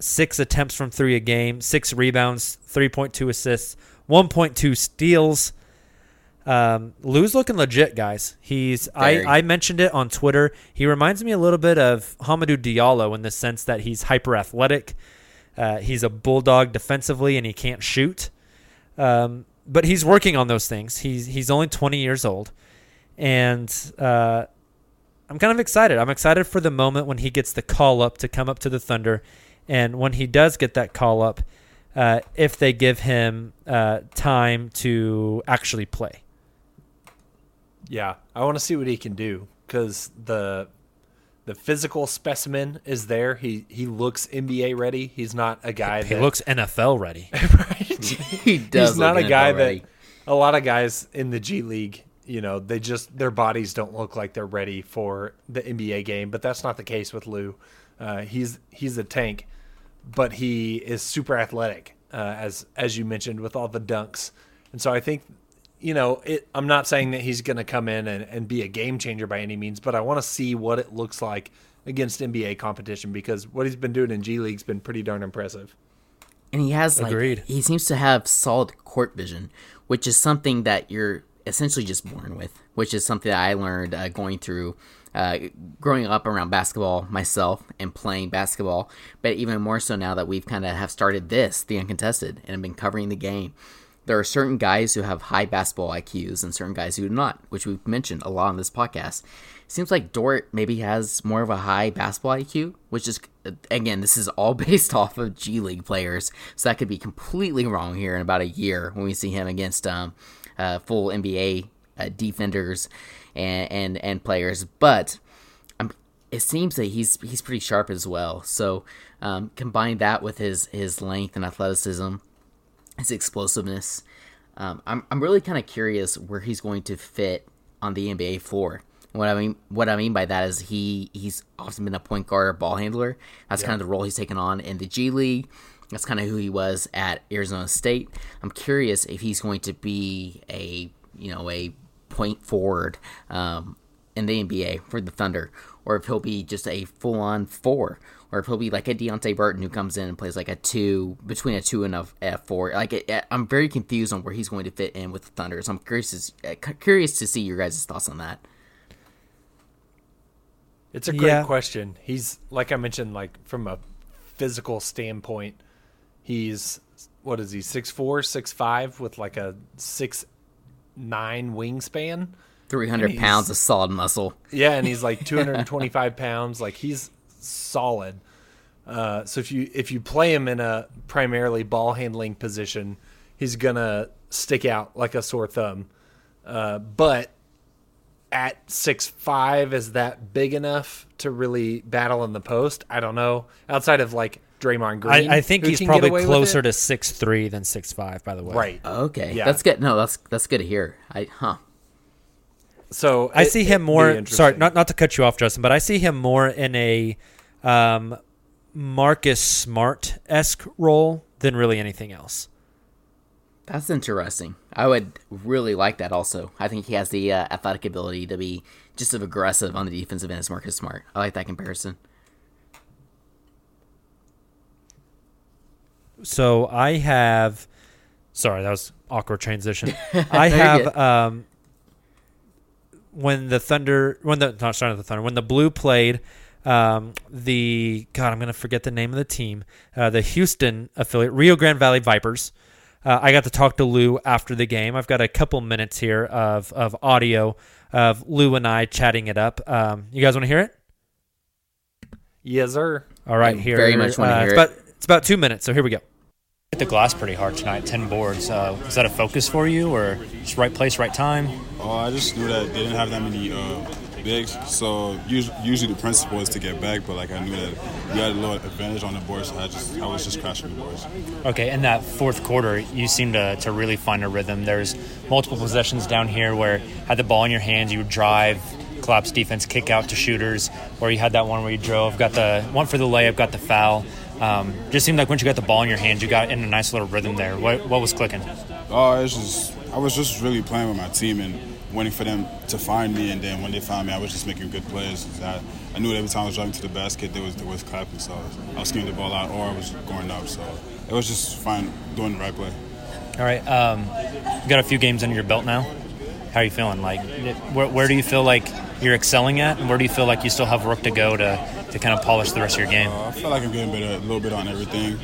6 attempts from 3 a game, 6 rebounds, 3.2 assists, 1.2 steals. Lou's looking legit, guys. I mentioned it on Twitter. He reminds me a little bit of Hamidou Diallo in the sense that he's hyper athletic. He's a bulldog defensively, and he can't shoot. But he's working on those things. He's only 20 years old, and I'm kind of excited. I'm excited for the moment when he gets the call-up to come up to the Thunder. And when he does get that call-up, if they give him time to actually play. Yeah, I want to see what he can do, because the physical specimen is there. He looks NBA ready. He's not a guy that looks NFL ready. Right? He does. He's not a guy that a lot of guys in the G League, you know, they just, their bodies don't look like they're ready for the NBA game, but that's not the case with Lou. He's a tank, but he is super athletic, as you mentioned, with all the dunks. And so I think, you know, I'm not saying that he's going to come in and be a game changer by any means, but I want to see what it looks like against NBA competition, because what he's been doing in G League's been pretty darn impressive. And he has, Agreed. He seems to have solid court vision, which is something that you're essentially just born with, which is something that I learned growing up around basketball myself and playing basketball, but even more so now that we've kind of have started The Uncontested, and have been covering the game. there are certain guys who have high basketball IQs and certain guys who do not, which we've mentioned a lot on this podcast. Seems like Dort maybe has more of a high basketball IQ, which is, again, this is all based off of G League players, so that could be completely wrong here in about a year when we see him against full NBA defenders and players. But it seems that he's pretty sharp as well. So combine that with his length and athleticism, his explosiveness. I'm really kind of curious where he's going to fit on the NBA floor. What I mean by that is he's often been a point guard or ball handler. That's kind of the role he's taken on in the G League. That's kind of who he was at Arizona State. I'm curious if he's going to be a point forward in the NBA for the Thunder, or if he'll be just a full-on four, or if he'll be like a Deonte Burton who comes in and plays like a two, between a two and a four. I'm very confused on where he's going to fit in with the Thunder. So I'm curious to see your guys' thoughts on that. It's a great question. He's, like I mentioned, like from a physical standpoint, he's, 6'4", 6'5", with like a 6'9" wingspan. 300 pounds of solid muscle. Yeah, and he's like 225 pounds. Like, he's solid. So if you play him in a primarily ball handling position, he's gonna stick out like a sore thumb. But at 6'5", is that big enough to really battle in the post? I don't know. Outside of like Draymond Green, I think he's probably closer to 6'3" than 6'5", by the way. Right. Okay. Yeah. That's good. No, that's good to hear. So I see him more. Sorry, not to cut you off, Justin, but I see him more in a Marcus Smart-esque role than really anything else. That's interesting. I would really like that also. I think he has the athletic ability to be just as aggressive on the defensive end as Marcus Smart. I like that comparison. So I have – sorry, that was awkward transition. I have – When the Blue played I'm going to forget the name of the team, the Houston affiliate, Rio Grande Valley Vipers. I got to talk to Lou after the game. I've got a couple minutes here of audio of Lou and I chatting it up. You guys want to hear it? Yes, sir. All right, here. Very much want to hear it. It's about 2 minutes, so here we go. Hit the glass pretty hard tonight, 10 boards. Was that a focus for you, or just right place, right time? Oh, I just knew that they didn't have that many bigs, so usually the principle is to get back, but like I knew that we had a little advantage on the boards, so I was just crashing the boards. Okay, in that fourth quarter, you seemed to really find a rhythm. There's multiple possessions down here where had the ball in your hands, you would drive, collapse defense, kick out to shooters, or you had that one where you drove, got the one for the layup, got the foul. Just seemed like once you got the ball in your hands, you got in a nice little rhythm there. What was clicking? Oh, I was just really playing with my team and waiting for them to find me. And then when they found me, I was just making good plays. I knew every time I was driving to the basket, they was clapping. So I was getting the ball out, or I was going up. So it was just fine doing the right play. All right, you got a few games under your belt now. How are you feeling? Like, where do you feel like you're excelling at, and where do you feel like you still have work to go to kind of polish the rest of your game? I feel like I'm getting better a little bit on everything.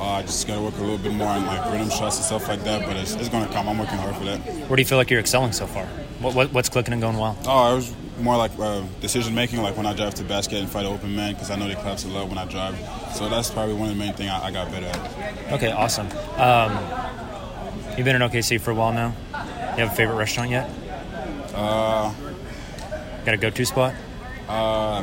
I just got to work a little bit more on like rhythm shots and stuff like that, but it's going to come. I'm working hard for that. Where do you feel like you're excelling so far? What's clicking and going well? Oh, it was more like decision making, like when I drive to the basket and fight an open man, because I know they claps a lot when I drive. So that's probably one of the main things I got better at. Okay, awesome. You've been in OKC for a while now. You have a favorite restaurant yet? Got a go-to spot?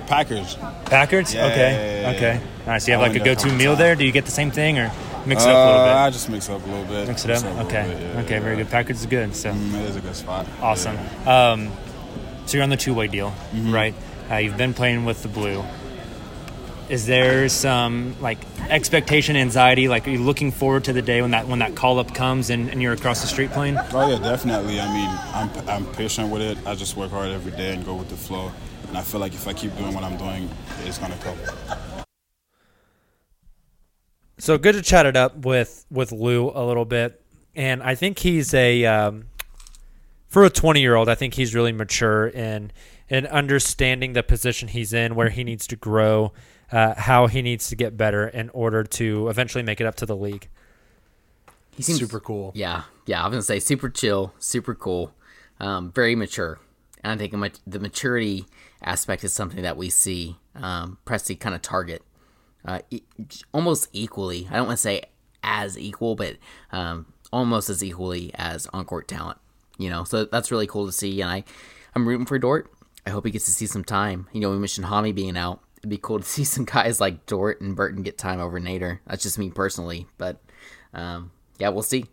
Packers. Packers? Yeah, okay. Yeah. All right, so you have like a go-to meal there? Do you get the same thing or mix it up a little bit? I just mix it up a little bit. Mix it up? Okay, very good. Packers is good. So. It is a good spot. Awesome. Yeah. So you're on the two-way deal, right? You've been playing with the Blue. Is there some like expectation, anxiety? Like, are you looking forward to the day when that call up comes and you're across the street playing? Oh yeah, definitely. I mean, I'm patient with it. I just work hard every day and go with the flow. And I feel like if I keep doing what I'm doing, it's gonna come. So good to chat it up with Lou a little bit, and I think he's for a 20-year-old. I think he's really mature in understanding the position he's in, where he needs to grow. How he needs to get better in order to eventually make it up to the league. He seems super cool. Yeah. I was gonna say super chill, super cool, very mature. And I think the maturity aspect is something that we see Presti kind of target almost equally. I don't want to say as equal, but almost as equally as on-court talent. You know, so that's really cool to see. And I'm rooting for Dort. I hope he gets to see some time. You know, we mentioned Hami being out. It'd be cool to see some guys like Dort and Burton get time over Nader. That's just me personally. But, yeah, we'll see.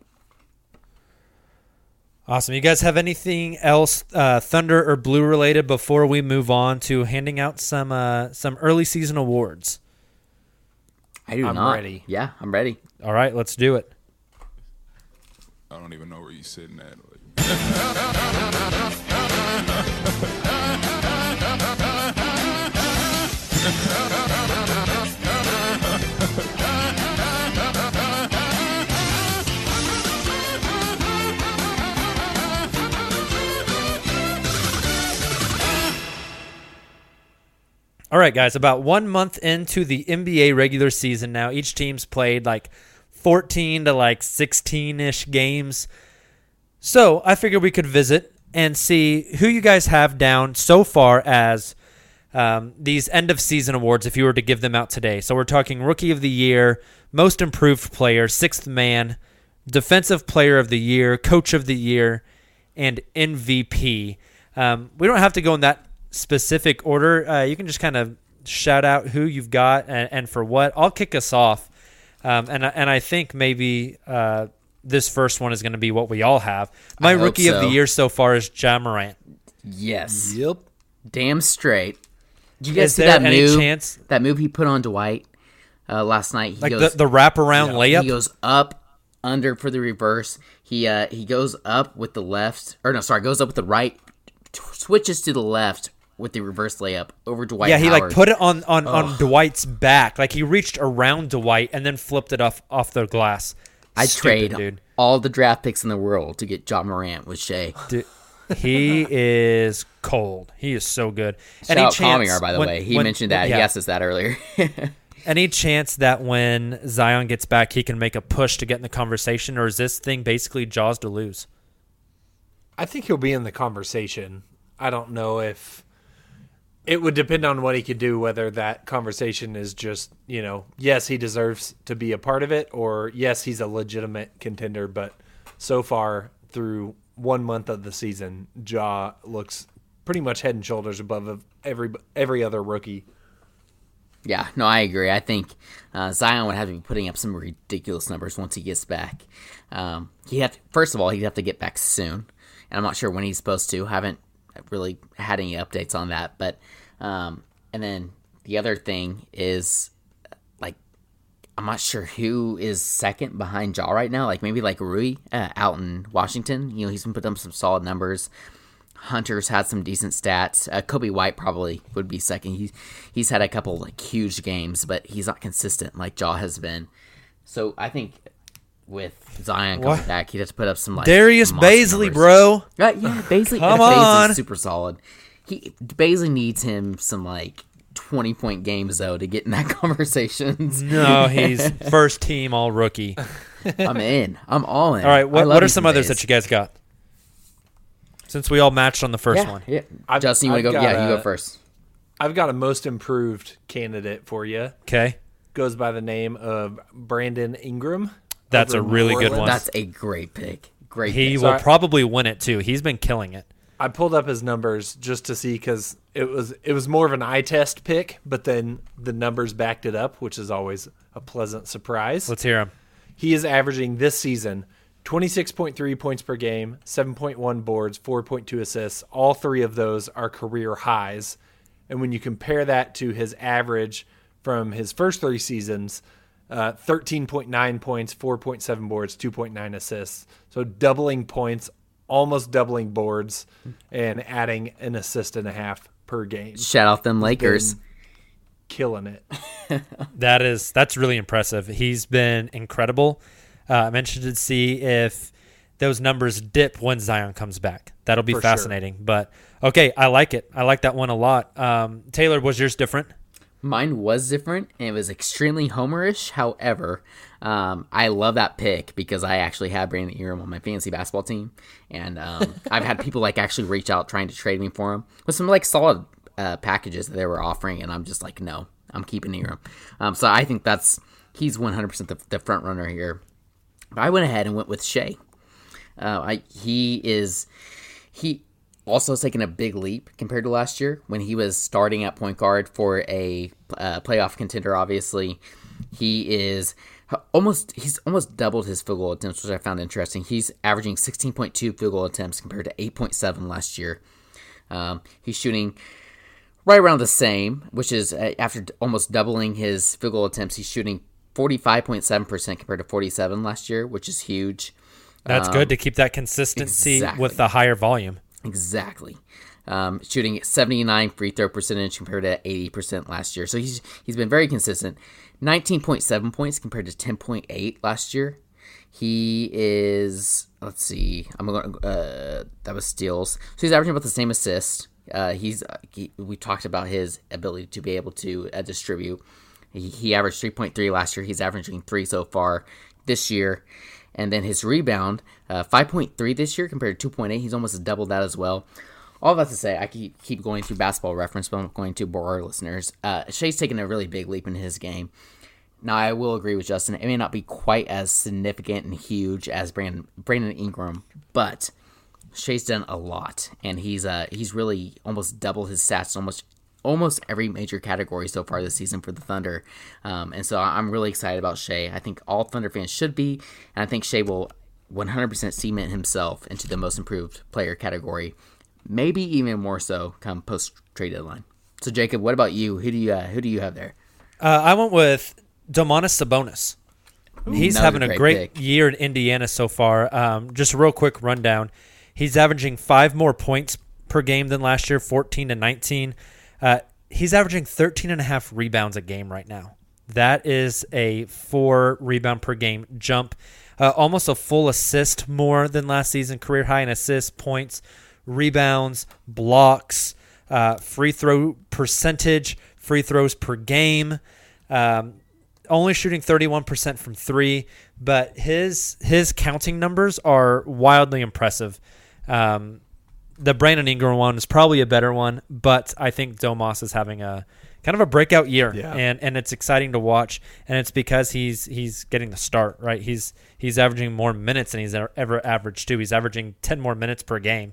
Awesome. You guys have anything else Thunder or Blue related before we move on to handing out some early season awards? I'm not ready. Yeah, I'm ready. All right, let's do it. I don't even know where you're sitting at. All right, guys, about 1 month into the NBA regular season now, each team's played like 14 to like 16-ish games. So I figured we could visit and see who you guys have down so far as these end-of-season awards if you were to give them out today. So we're talking Rookie of the Year, Most Improved Player, Sixth Man, Defensive Player of the Year, Coach of the Year, and MVP. We don't have to go in that specific order. You can just kind of shout out who you've got and for what. I'll kick us off, and I think maybe this first one is going to be what we all have. My Rookie of the Year so far is Ja Morant. Yes. Yep. Damn straight. Did you guys see that move? Chance? That move he put on Dwight last night. He like goes, the wraparound layup. He goes up under for the reverse. He goes up with the left, or no, sorry, goes up with the right. Switches to the left with the reverse layup over Dwight. Yeah, he Howard. Like put it on Dwight's back. Like he reached around Dwight and then flipped it off the glass. I trade all the draft picks in the world to get Ja Morant with Shai. Dude, he is cold. He is so good. Shout out Kamiar, by the way. He mentioned that. Yeah. He asked us that earlier. Any chance that when Zion gets back, he can make a push to get in the conversation, or is this thing basically Ja's to lose? I think he'll be in the conversation. I don't know if it would depend on what he could do, whether that conversation is just, you know, yes, he deserves to be a part of it, or yes, he's a legitimate contender. But so far through 1 month of the season, Ja looks pretty much head and shoulders above every other rookie. Yeah, no, I agree. I think Zion would have to be putting up some ridiculous numbers once he gets back. First of all, he'd have to get back soon. And I'm not sure when he's supposed to. Haven't really had any updates on that. But and then the other thing is, like, I'm not sure who is second behind Ja right now. Like maybe like Rui out in Washington. You know, he's been putting up some solid numbers. Hunter's had some decent stats. Kobe White probably would be second. He's had a couple like huge games, but he's not consistent like Ja has been. So I think. With Zion coming back, he'd have to put up some like Darius Bazley, bro. Yeah, Bazley. Come on, Bazley's super solid. Bazley needs him some like 20-point games though to get in that conversation. No, he's first team all rookie. I'm all in. All right, what are some others that you guys got? Since we all matched on the first one, yeah. Justin, you want to go? Yeah, you go first. I've got a most improved candidate for you. Okay, goes by the name of Brandon Ingram. That's a really good one. That's a great pick. He will probably win it too. He's been killing it. I pulled up his numbers just to see because it was more of an eye test pick, but then the numbers backed it up, which is always a pleasant surprise. Let's hear him. He is averaging this season 26.3 points per game, 7.1 boards, 4.2 assists. All three of those are career highs. And when you compare that to his average from his first three seasons, 13.9 points, 4.7 boards, 2.9 assists. So doubling points, almost doubling boards, and adding an assist and a half per game. Shout out them Lakers. Killing it. That's really impressive. He's been incredible. I'm interested to see if those numbers dip when Zion comes back. That'll be fascinating. Sure. But, okay, I like it. I like that one a lot. Tayler, was yours different? Mine was different, and it was extremely homerish. However, I love that pick because I actually had Brandon Ingram on my fantasy basketball team, and I've had people like actually reach out trying to trade me for him with some like solid packages that they were offering, and I'm just like, no, I'm keeping Ingram. So I think he's 100% the front runner here. But I went ahead and went with Shai. He also has taken a big leap compared to last year when he was starting at point guard for a playoff contender. Obviously, he is almost doubled his field goal attempts, which I found interesting. He's averaging 16.2 field goal attempts compared to 8.7 last year. He's shooting right around the same, which is after almost doubling his field goal attempts. He's shooting 45.7% compared to 47 last year, which is huge. That's good to keep that consistency with the higher volume. Exactly. Shooting at 79% free throw percentage compared to 80% last year. So he's been very consistent. 19.7 points compared to 10.8 last year. He is, let's see, I'm going that was steals. So he's averaging about the same assists. We talked about his ability to be able to distribute. He averaged 3.3 last year. He's averaging 3 so far this year. And then his rebound, 5.3 this year compared to 2.8. He's almost doubled that as well. All that to say, I keep going through Basketball Reference, but I'm going to bore our listeners. Shai's taken a really big leap in his game. Now, I will agree with Justin. It may not be quite as significant and huge as Brandon Ingram, but Shai's done a lot, and he's really almost doubled his stats, almost every major category so far this season for the Thunder. And so I'm really excited about Shai. I think all Thunder fans should be, and I think Shai will 100% cement himself into the most improved player category, maybe even more so come post-trade deadline. So, Jacob, what about you? Who do you have there? I went with Domantas Sabonis. Ooh, he's having a great year in Indiana so far. Just a real quick rundown. He's averaging 5 more points per game than last year, 14 to 19. He's averaging 13.5 rebounds a game right now. That is a 4 rebound per game jump, almost a full assist more than last season, career high in assists, points, rebounds, blocks, free throw percentage, free throws per game, only shooting 31% from 3, but his counting numbers are wildly impressive. The Brandon Ingram one is probably a better one, but I think Domas is having a kind of a breakout year, and it's exciting to watch. And it's because he's getting the start, right? He's averaging more minutes than he's ever averaged too. He's averaging 10 more minutes per game,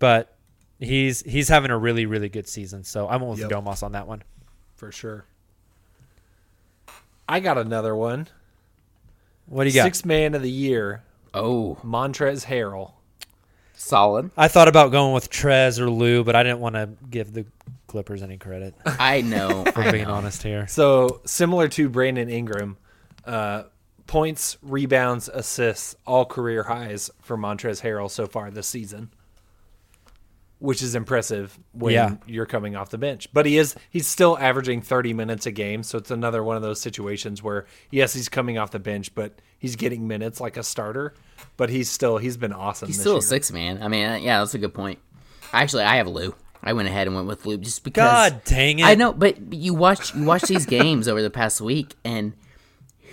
but he's having a really, really good season. So I'm with Domas on that one for sure. I got another one. What do you got? Sixth man of the year. Oh, Montrezl Harrell. Solid. I thought about going with Trez or Lou, but I didn't want to give the Clippers any credit. I know. For being honest here. So, similar to Brandon Ingram, points, rebounds, assists, all career highs for Montrezl Harrell so far this season, which is impressive when you're coming off the bench. But he's still averaging 30 minutes a game, so it's another one of those situations where, yes, he's coming off the bench, but he's getting minutes like a starter. But he's been awesome. He's still a 6-man. I mean, yeah, that's a good point. Actually, I have Lou. I went ahead and went with Lou just because. God dang it! I know, but you watch these games over the past week, and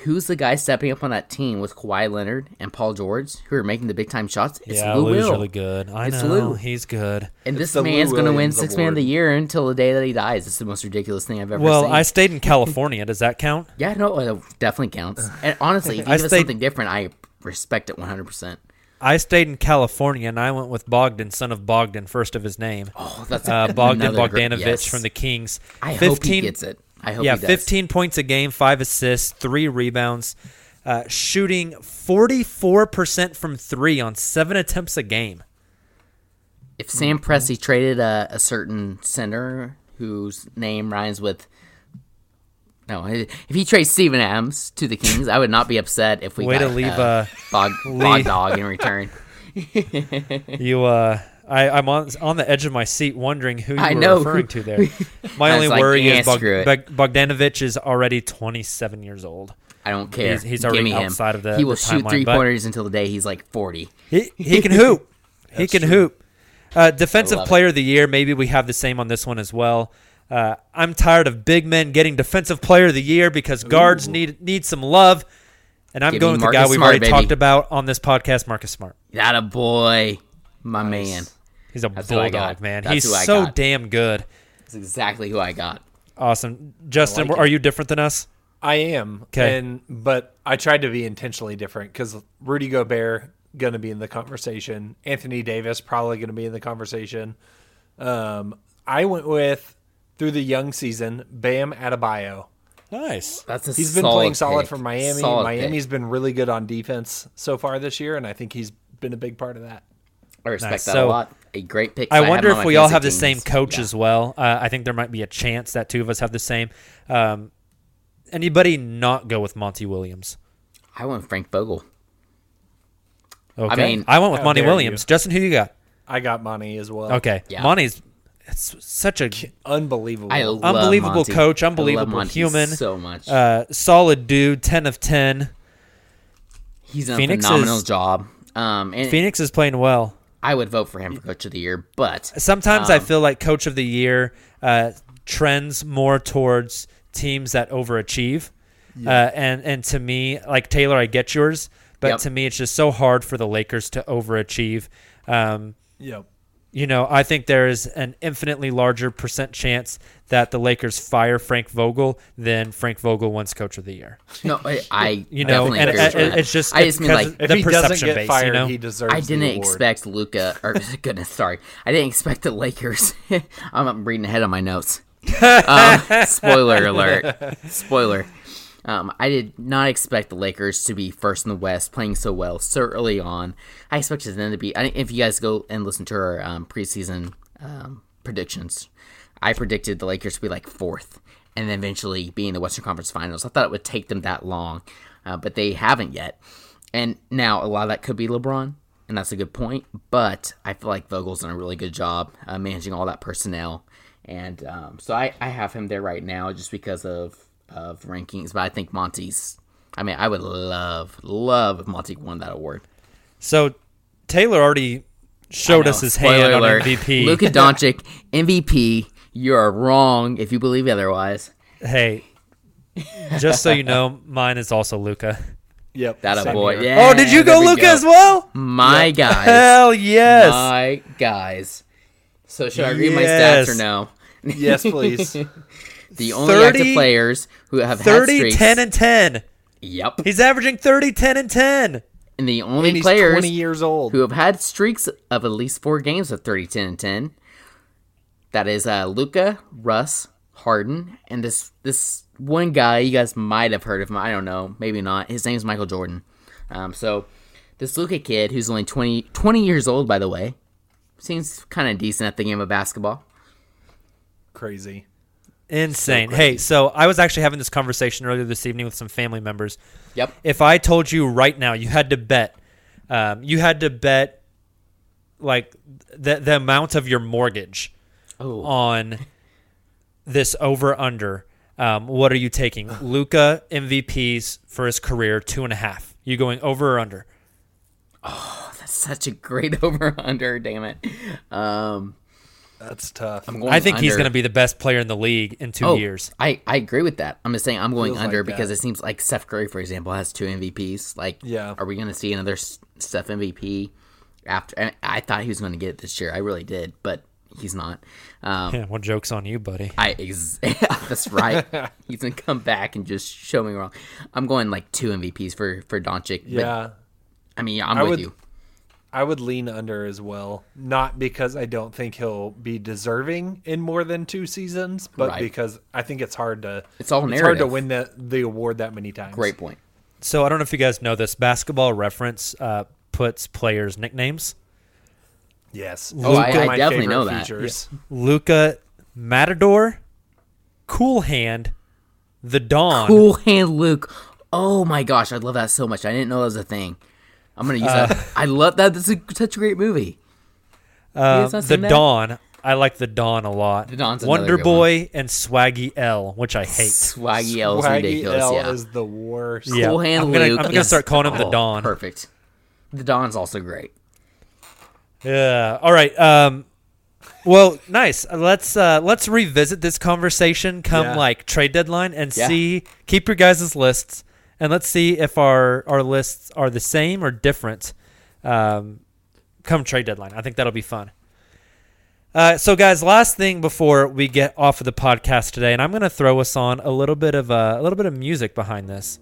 who's the guy stepping up on that team with Kawhi Leonard and Paul George, who are making the big time shots? It's Lou. Lou's really good. It's Lou. He's good. And this man's going to win Sixth Man of the Year until the day that he dies. It's the most ridiculous thing I've ever seen. Well, I stayed in California. Does that count? Yeah, no, it definitely counts. And honestly, if you give us something different, I respect it 100%. I stayed in California, and I went with Bogdan, son of Bogdan, first of his name. Oh, that's Bogdan Bogdanović from the Kings. I hope he gets it. I hope he does. 15 points a game, 5 assists, 3 rebounds, shooting 44% from 3 on 7 attempts a game. If Sam Presti traded a certain center whose name rhymes with if he trades Steven Adams to the Kings, I would not be upset if we got to leave Bog Dog in return. I'm on the edge of my seat wondering who you were referring to there. My only worry is Bogdanović is already 27 years old. I don't care. He's already outside of the timeline. He will shoot three-pointers until the day he's like 40. He can hoop. He can hoop. Defensive Player of the Year, maybe we have the same on this one as well. I'm tired of big men getting defensive player of the year because guards need some love. And I'm going with the guy we've already talked about on this podcast, Marcus Smart. That a boy, my man. He's a bulldog, man. He's so damn good. That's exactly who I got. Awesome. Justin, are you different than us? I am. Okay. But I tried to be intentionally different because Rudy Gobert going to be in the conversation. Anthony Davis probably going to be in the conversation. I went with, through the young season, Bam Adebayo. Nice. He's been playing solid for Miami. Miami's been really good on defense so far this year, and I think he's been a big part of that. I respect that a lot. A great pick. I wonder if we all have the same coach as well. I think there might be a chance that two of us have the same. Anybody not go with Monty Williams? I went Frank Vogel. Okay. I went with Monty Williams. Justin, who you got? I got Monty as well. Okay. Yeah. It's such an unbelievable coach, unbelievable human, so much solid dude. 10 of 10. He's done a phenomenal job. And Phoenix is playing well. I would vote for him for coach of the year, but sometimes I feel like coach of the year trends more towards teams that overachieve. Yeah. And to me, like Taylor, I get yours, but to me, it's just so hard for the Lakers to overachieve. Yep. You know, I think there is an infinitely larger percent chance that the Lakers fire Frank Vogel than Frank Vogel wins coach of the year. No, it's just the perception base. Fired, you know? He deserves. I didn't expect Luka. Or goodness, sorry, I didn't expect the Lakers. I'm reading ahead on my notes. Spoiler alert! Spoiler. I did not expect the Lakers to be first in the West, playing so well so early on. I expected them to be. If you guys go and listen to our preseason predictions, I predicted the Lakers to be like fourth, and then eventually be in the Western Conference Finals. I thought it would take them that long, but they haven't yet. And now a lot of that could be LeBron, and that's a good point. But I feel like Vogel's done a really good job managing all that personnel, and so I have him there right now just because of rankings, but I think Monty's. I would love if Monty won that award. So Taylor already showed us his hand alert. On MVP. Luka Dončić, MVP. You are wrong if you believe otherwise. Hey, just so you know, mine is also Luka. Yep, that a boy. Yeah, oh, did you go Luka as well? My guys, hell yes, my guys. So should I read my stats or no? Yes, please. The only active players who have 30, had streaks. 10, and 10. Yep. He's averaging 30, 10, and 10. And the only players 20 years old. Who have had streaks of at least 4 games of 30, 10, and 10. That is Luka, Russ, Harden, and this one guy you guys might have heard of him. I don't know. Maybe not. His name's Michael Jordan. So this Luka kid, who's only 20 years old, by the way, seems kind of decent at the game of basketball. Crazy. Insane. So hey, so I was actually having this conversation earlier this evening with some family members. Yep. If I told you right now, you had to bet like the amount of your mortgage on this over-under, what are you taking? Luka MVPs for his career, 2.5. You going over or under? Oh, that's such a great over-under, damn it. That's tough. I think he's going to be the best player in the league in 2 years. I agree with that. I'm just saying I'm going under like because it seems like Steph Curry, for example, has 2 MVPs. Like, are we going to see another Steph MVP after? And I thought he was going to get it this year. I really did, but he's not. Well, joke's on you, buddy. That's right. He's going to come back and just show me wrong. I'm going like 2 MVPs for Doncic. Yeah. But, I'm with you. I would lean under as well, not because I don't think he'll be deserving in more than 2 seasons, but because I think it's hard to win the award that many times. Great point. So I don't know if you guys know this. Basketball Reference puts players' nicknames. Yes. I definitely know that. Yeah. Luka Matador, Cool Hand, The Dawn. Cool Hand Luke. Oh, my gosh. I love that so much. I didn't know that was a thing. I'm going to use that. I love that. This is such a great movie. The Dawn. I like The Dawn a lot. The Dawn's Wonder Boy and Swaggy L, which I hate. Swaggy L is ridiculous. Swaggy L is the worst. Yeah. Cool Hand Luke. I'm going to start calling him The Dawn. Perfect. The Dawn's also great. Yeah. All right. Well, nice. Let's revisit this conversation come like trade deadline and see. Keep your guys' lists and let's see if our lists are the same or different come trade deadline. I think that'll be fun. So, guys, last thing before we get off of the podcast today, and I'm going to throw us on a little bit of music behind this.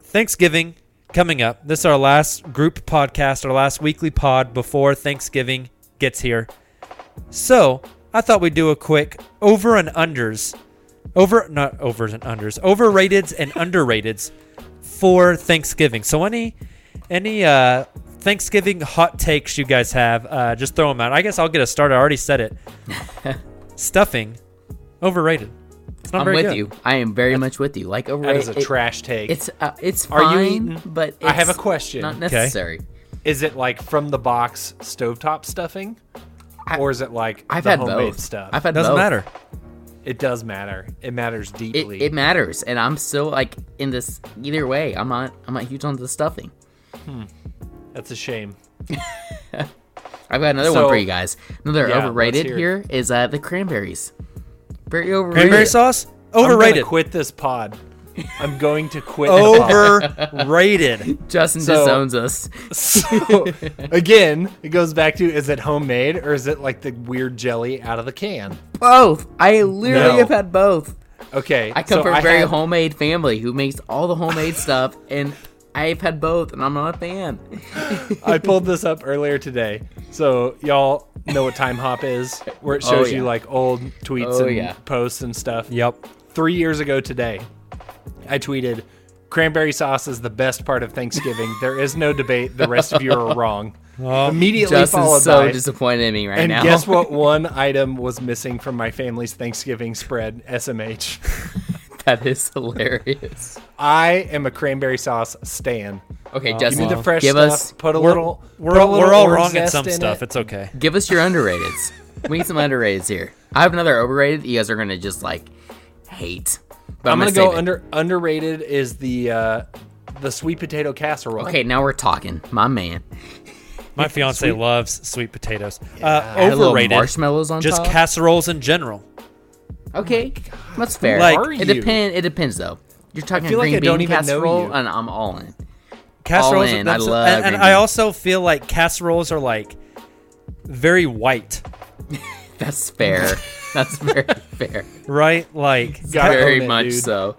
Thanksgiving coming up. This is our last group podcast, our last weekly pod before Thanksgiving gets here. So I thought we'd do a quick overrateds and underrateds for Thanksgiving. So any Thanksgiving hot takes you guys have, just throw them out. I guess I'll get us started. I already said it. Stuffing, overrated. I'm with you. I am very much with you. Like overrated. That is a trash take. It's fine, are you eating? But it's I have a question. Not necessary. Okay. Is it like from the box stovetop stuffing, or is it like homemade stuff? I've had both. Doesn't matter. It does matter. It matters deeply. It matters, and I'm still like in this either way. I'm not huge on the stuffing. That's a shame. I've got another one for you guys. Another overrated here is the cranberries. Very overrated. Cranberry sauce? Overrated. I'm going to quit this pod. Overrated. Justin disowns us. So, again, it goes back to, is it homemade or is it like the weird jelly out of the can? Both. I literally have had both. Okay. I come from a very homemade family who makes all the homemade stuff and... I've had both, and I'm not a fan. I pulled this up earlier today. So y'all know what Time Hop is, where it shows you like old tweets and posts and stuff. Yep. 3 years ago today, I tweeted, cranberry sauce is the best part of Thanksgiving. There is no debate. The rest of you are wrong. Immediately Justin's followed so by, disappointed in me right and now. And guess what one item was missing from my family's Thanksgiving spread? SMH. That is hilarious. I am a cranberry sauce stan. Okay, Justin, give me the fresh stuff. We're all wrong at some stuff. It's okay. Give us your underrateds. We need some underrateds here. I have another overrated. You guys are gonna just like hate. But I'm gonna go underrated is the sweet potato casserole. Okay, now we're talking, my man. My fiance loves sweet potatoes. Yeah. Overrated. Marshmallows on top. Just casseroles in general. Okay, that's fair. Like, it depends, though. You're talking green bean casserole, and I'm all in. Casseroles, all in. I love it. And I also feel like casseroles are, like, very white. That's fair. That's very fair. Right? Like, very much so.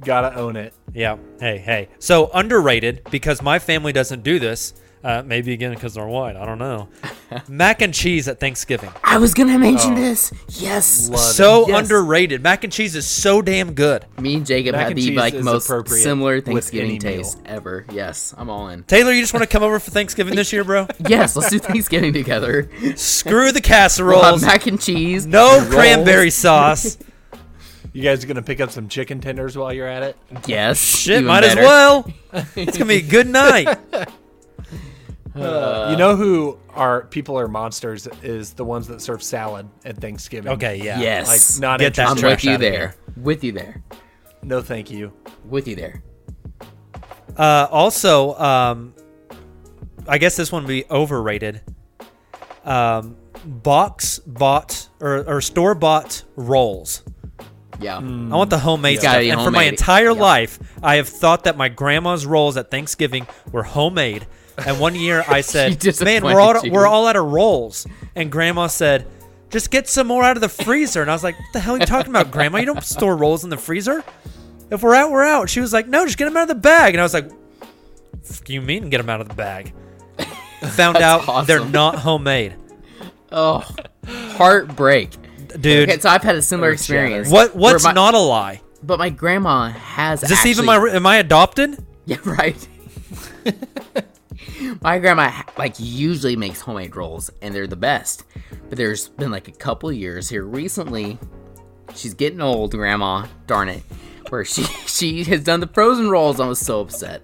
Gotta own it. Yeah. Hey. So, underrated, because my family doesn't do this. Maybe again because they're white. I don't know. Mac and cheese at Thanksgiving. I was going to mention this. Yes. Underrated. Mac and cheese is so damn good. Me and Jacob had the like most similar Thanksgiving taste ever. Yes, I'm all in. Taylor, you just want to come over for Thanksgiving this year, bro? Yes, let's do Thanksgiving together. Screw the casseroles. We'll have mac and cheese. No rolls. Cranberry sauce. You guys are going to pick up some chicken tenders while you're at it? Yes. Shit, might better. As well. It's going to be a good night. You know who are monsters is the ones that serve salad at Thanksgiving. Okay, yeah. Yes. Like, not interested. I'm with you there. No, thank you. With you there. Also, I guess this one would be overrated. Store-bought rolls. Yeah. I want the homemade stuff. And homemade. For my entire life, I have thought that my grandma's rolls at Thanksgiving were homemade. And one year I said, man, we're all out of rolls. And Grandma said, just get some more out of the freezer. And I was like, what the hell are you talking about, Grandma? You don't store rolls in the freezer. If we're out, we're out. She was like, no, just get them out of the bag. And I was like, what do you mean get them out of the bag? Found out they're not homemade. Oh, heartbreak. Dude. Okay, so I've had a similar experience. What's not a lie? But my grandma has Is this actually, even am I adopted? Yeah, right. My grandma like usually makes homemade rolls and they're the best, but there's been like a couple years here recently. She's getting old, Grandma, darn it, where she has done the frozen rolls. I was so upset.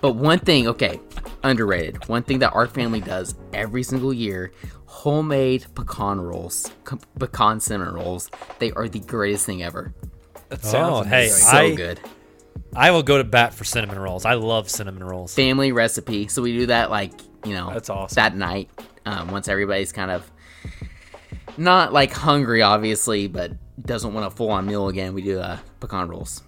But one thing, okay, underrated. One thing that our family does every single year, homemade pecan rolls, pecan cinnamon rolls. They are the greatest thing ever. That sounds amazing. So good. I will go to bat for cinnamon rolls. I love cinnamon rolls. Family recipe. So we do that, like, you know, that's awesome. That night, once everybody's kind of not like hungry, obviously, but doesn't want a full-on meal again, we do pecan rolls.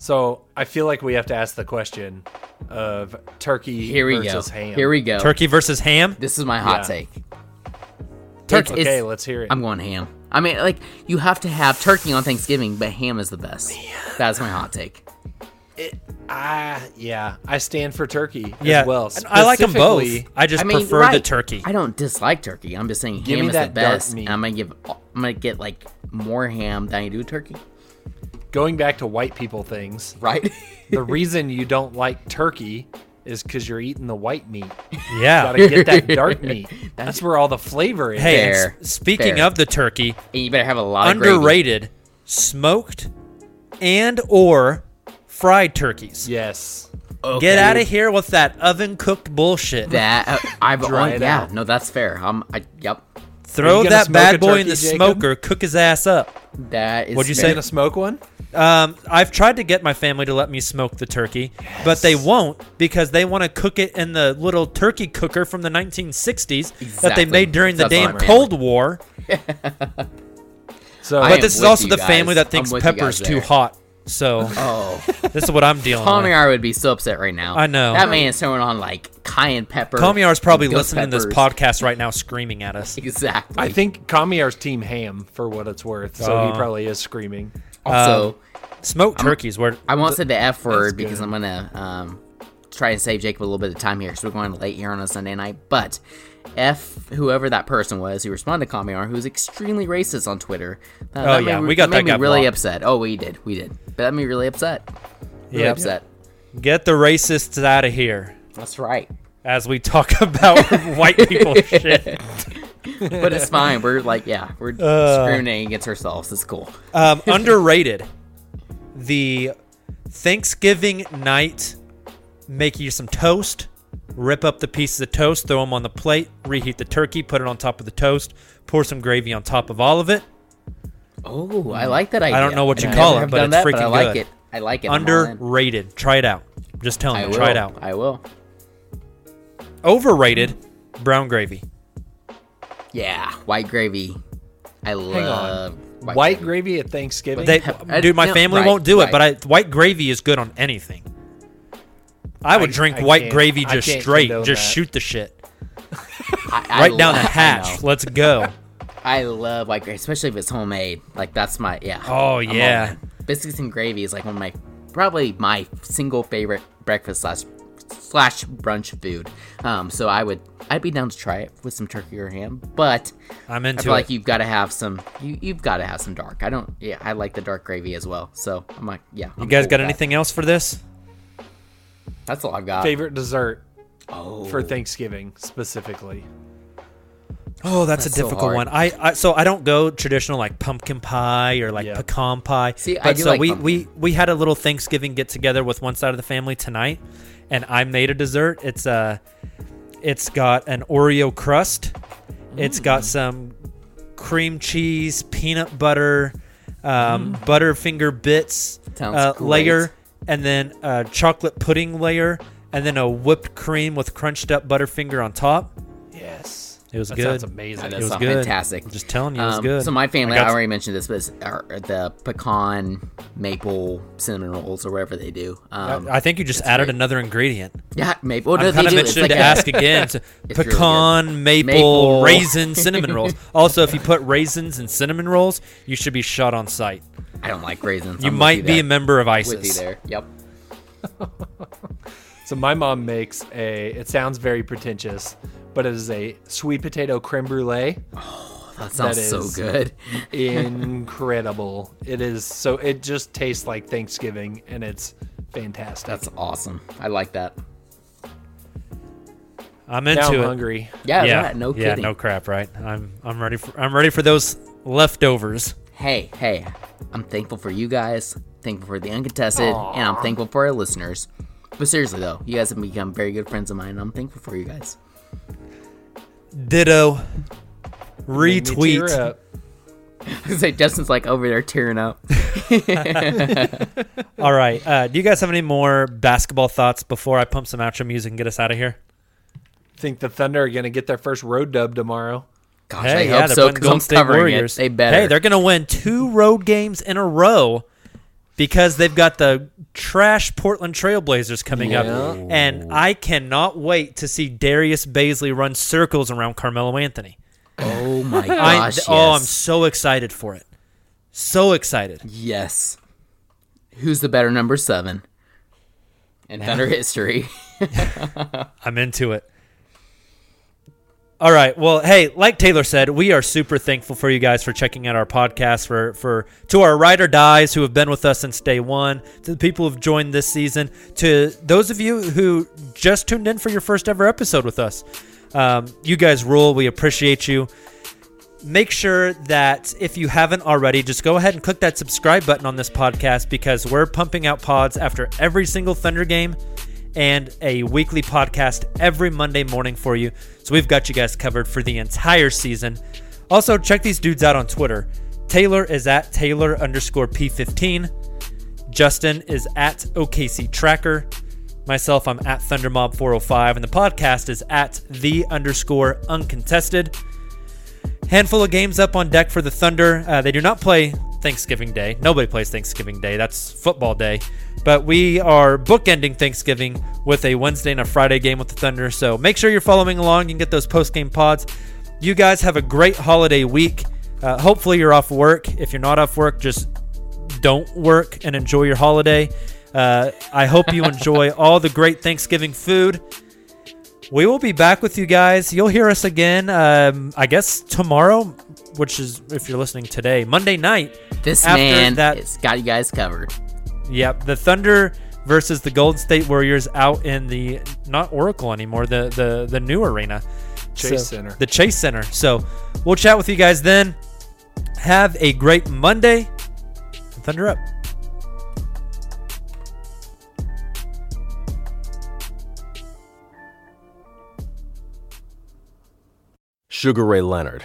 So I feel like we have to ask the question of turkey versus ham. Here we go. Turkey versus ham? This is my hot take. Turkey. Okay, let's hear it. I'm going ham. I mean, like, you have to have turkey on Thanksgiving, but ham is the best. That's my hot take. I stand for turkey as well. I like them both. I prefer the turkey. I don't dislike turkey. I'm just saying ham is the best. And I'm gonna get like more ham than I do turkey. Going back to white people things, right? The reason you don't like turkey is because you're eating the white meat. Yeah. You gotta get that dark meat. That's where all the flavor is. Hey, speaking of the turkey, and you better have a lot of underrated smoked and or fried turkeys. Yes. Okay. Get out of here with that oven cooked bullshit. That's fair. Yep. Throw that bad boy in the smoker, cook his ass up. That is. What'd you say? Gonna smoke one? I've tried to get my family to let me smoke the turkey, but they won't because they want to cook it in the little turkey cooker from the 1960s that they made during the damn Cold War. So, but this is also the family that thinks pepper's too hot. So, this is what I'm dealing with. Kamiar would be so upset right now. I know. That man is throwing on like cayenne pepper. Kamiar is probably listening to this podcast right now screaming at us. Exactly. I think Kamiar's team ham for what it's worth. So he probably is screaming. Also, smoked turkeys. I won't say the F word because I'm going to try and save Jacob a little bit of time here because we're going late here on a Sunday night. But F whoever that person was who responded to Kamiar, who was extremely racist on Twitter. That made me really upset. Oh, we did. But that made me really upset. Really upset. Get the racists out of here. That's right. As we talk about white people shit. But it's fine. We're like, we're discriminating against ourselves. It's cool. Underrated. The Thanksgiving night, make you some toast, rip up the pieces of toast, throw them on the plate, reheat the turkey, put it on top of the toast, pour some gravy on top of all of it. Oh, I like that idea. I don't know what you call it, but it's freaking good. I like it. Underrated. Try it out. I'm just telling you, try it out. I will. Overrated, brown gravy. Yeah, white gravy. I love white gravy at Thanksgiving. My family won't do it, but white gravy is good on anything. I would drink white gravy just straight. Just shoot the shit. Down the hatch. Let's go. I love white gravy, especially if it's homemade. Like, that's my, Oh, yeah. Biscuits and gravy is like one of my, probably my single favorite breakfast slash brunch food. So I'd be down to try it with some turkey or ham, but I feel like you've got to have some. You've got to have some dark. I like the dark gravy as well. So I'm like, you guys got anything else for this? That's all I've got. Favorite dessert for Thanksgiving specifically. Oh, that's a difficult one. So I don't go traditional like pumpkin pie or like pecan pie. See, but I do like pumpkin. We had a little Thanksgiving get together with one side of the family tonight, and I made a dessert. It's got an Oreo crust. It's got some cream cheese, peanut butter, Butterfinger bits layer, and then a chocolate pudding layer, and then a whipped cream with crunched up Butterfinger on top. Yes. It was good. That sounds amazing. That sounds fantastic. I'm just telling you, it was good. So my family, I already mentioned this, but the pecan maple cinnamon rolls or whatever they do. I think you just added another ingredient. Yeah, maple. I'm kind of interested to ask again. So pecan, really maple, raisin, cinnamon rolls. Also, if you put raisins in cinnamon rolls, you should be shot on sight. I don't like raisins. You might be a member of ISIS. Would be there. Yep. So my mom makes it sounds very pretentious, but it is a sweet potato creme brulee. Oh, that sounds so good. Incredible. It is so, it just tastes like Thanksgiving, and it's fantastic. That's awesome. I like that. I'm hungry. Yeah, right, no kidding. Yeah, no crap, right? I'm ready for those leftovers. Hey. I'm thankful for you guys, thankful for The Uncontested, and I'm thankful for our listeners. But seriously, though, you guys have become very good friends of mine, and I'm thankful for you guys. Ditto. Retweet. Say Justin's like over there tearing up. All right. Do you guys have any more basketball thoughts before I pump some outro music and get us out of here? Think the Thunder are going to get their first road dub tomorrow. Gosh, hey, I hope so, because I'm covering it. They better. Hey, they're going to win 2 road games in a row because they've got the trash Portland Trailblazers coming up. And I cannot wait to see Darius Bazley run circles around Carmelo Anthony. Oh, my gosh, yes. Oh, I'm so excited for it. So excited. Yes. Who's the better number 7 in Thunder history? I'm into it. All right. Well, hey, like Tayler said, we are super thankful for you guys for checking out our podcast, to our ride or dies who have been with us since day one, to the people who've joined this season, to those of you who just tuned in for your first ever episode with us. You guys rule. We appreciate you. Make sure that if you haven't already, just go ahead and click that subscribe button on this podcast, because we're pumping out pods after every single Thunder game and a weekly podcast every Monday morning for you. So we've got you guys covered for the entire season. Also, check these dudes out on Twitter. Tayler is at Tayler_P15. Justin is at OKC Tracker. Myself, I'm at ThunderMob405. And the podcast is at the_Uncontested. Handful of games up on deck for the Thunder. They do not play Thanksgiving Day. Nobody plays Thanksgiving Day. That's football day. But we are bookending Thanksgiving with a Wednesday and a Friday game with the Thunder. So make sure you're following along. You can get those post-game pods. You guys have a great holiday week. Hopefully you're off work. If you're not off work, just don't work and enjoy your holiday. I hope you enjoy all the great Thanksgiving food. We will be back with you guys. You'll hear us again, I guess, tomorrow, which is, if you're listening today, Monday night. This man has got you guys covered. Yep, the Thunder versus the Golden State Warriors out in the, not Oracle anymore, the new arena. Chase Center. The Chase Center. So we'll chat with you guys then. Have a great Monday. Thunder up. Sugar Ray Leonard,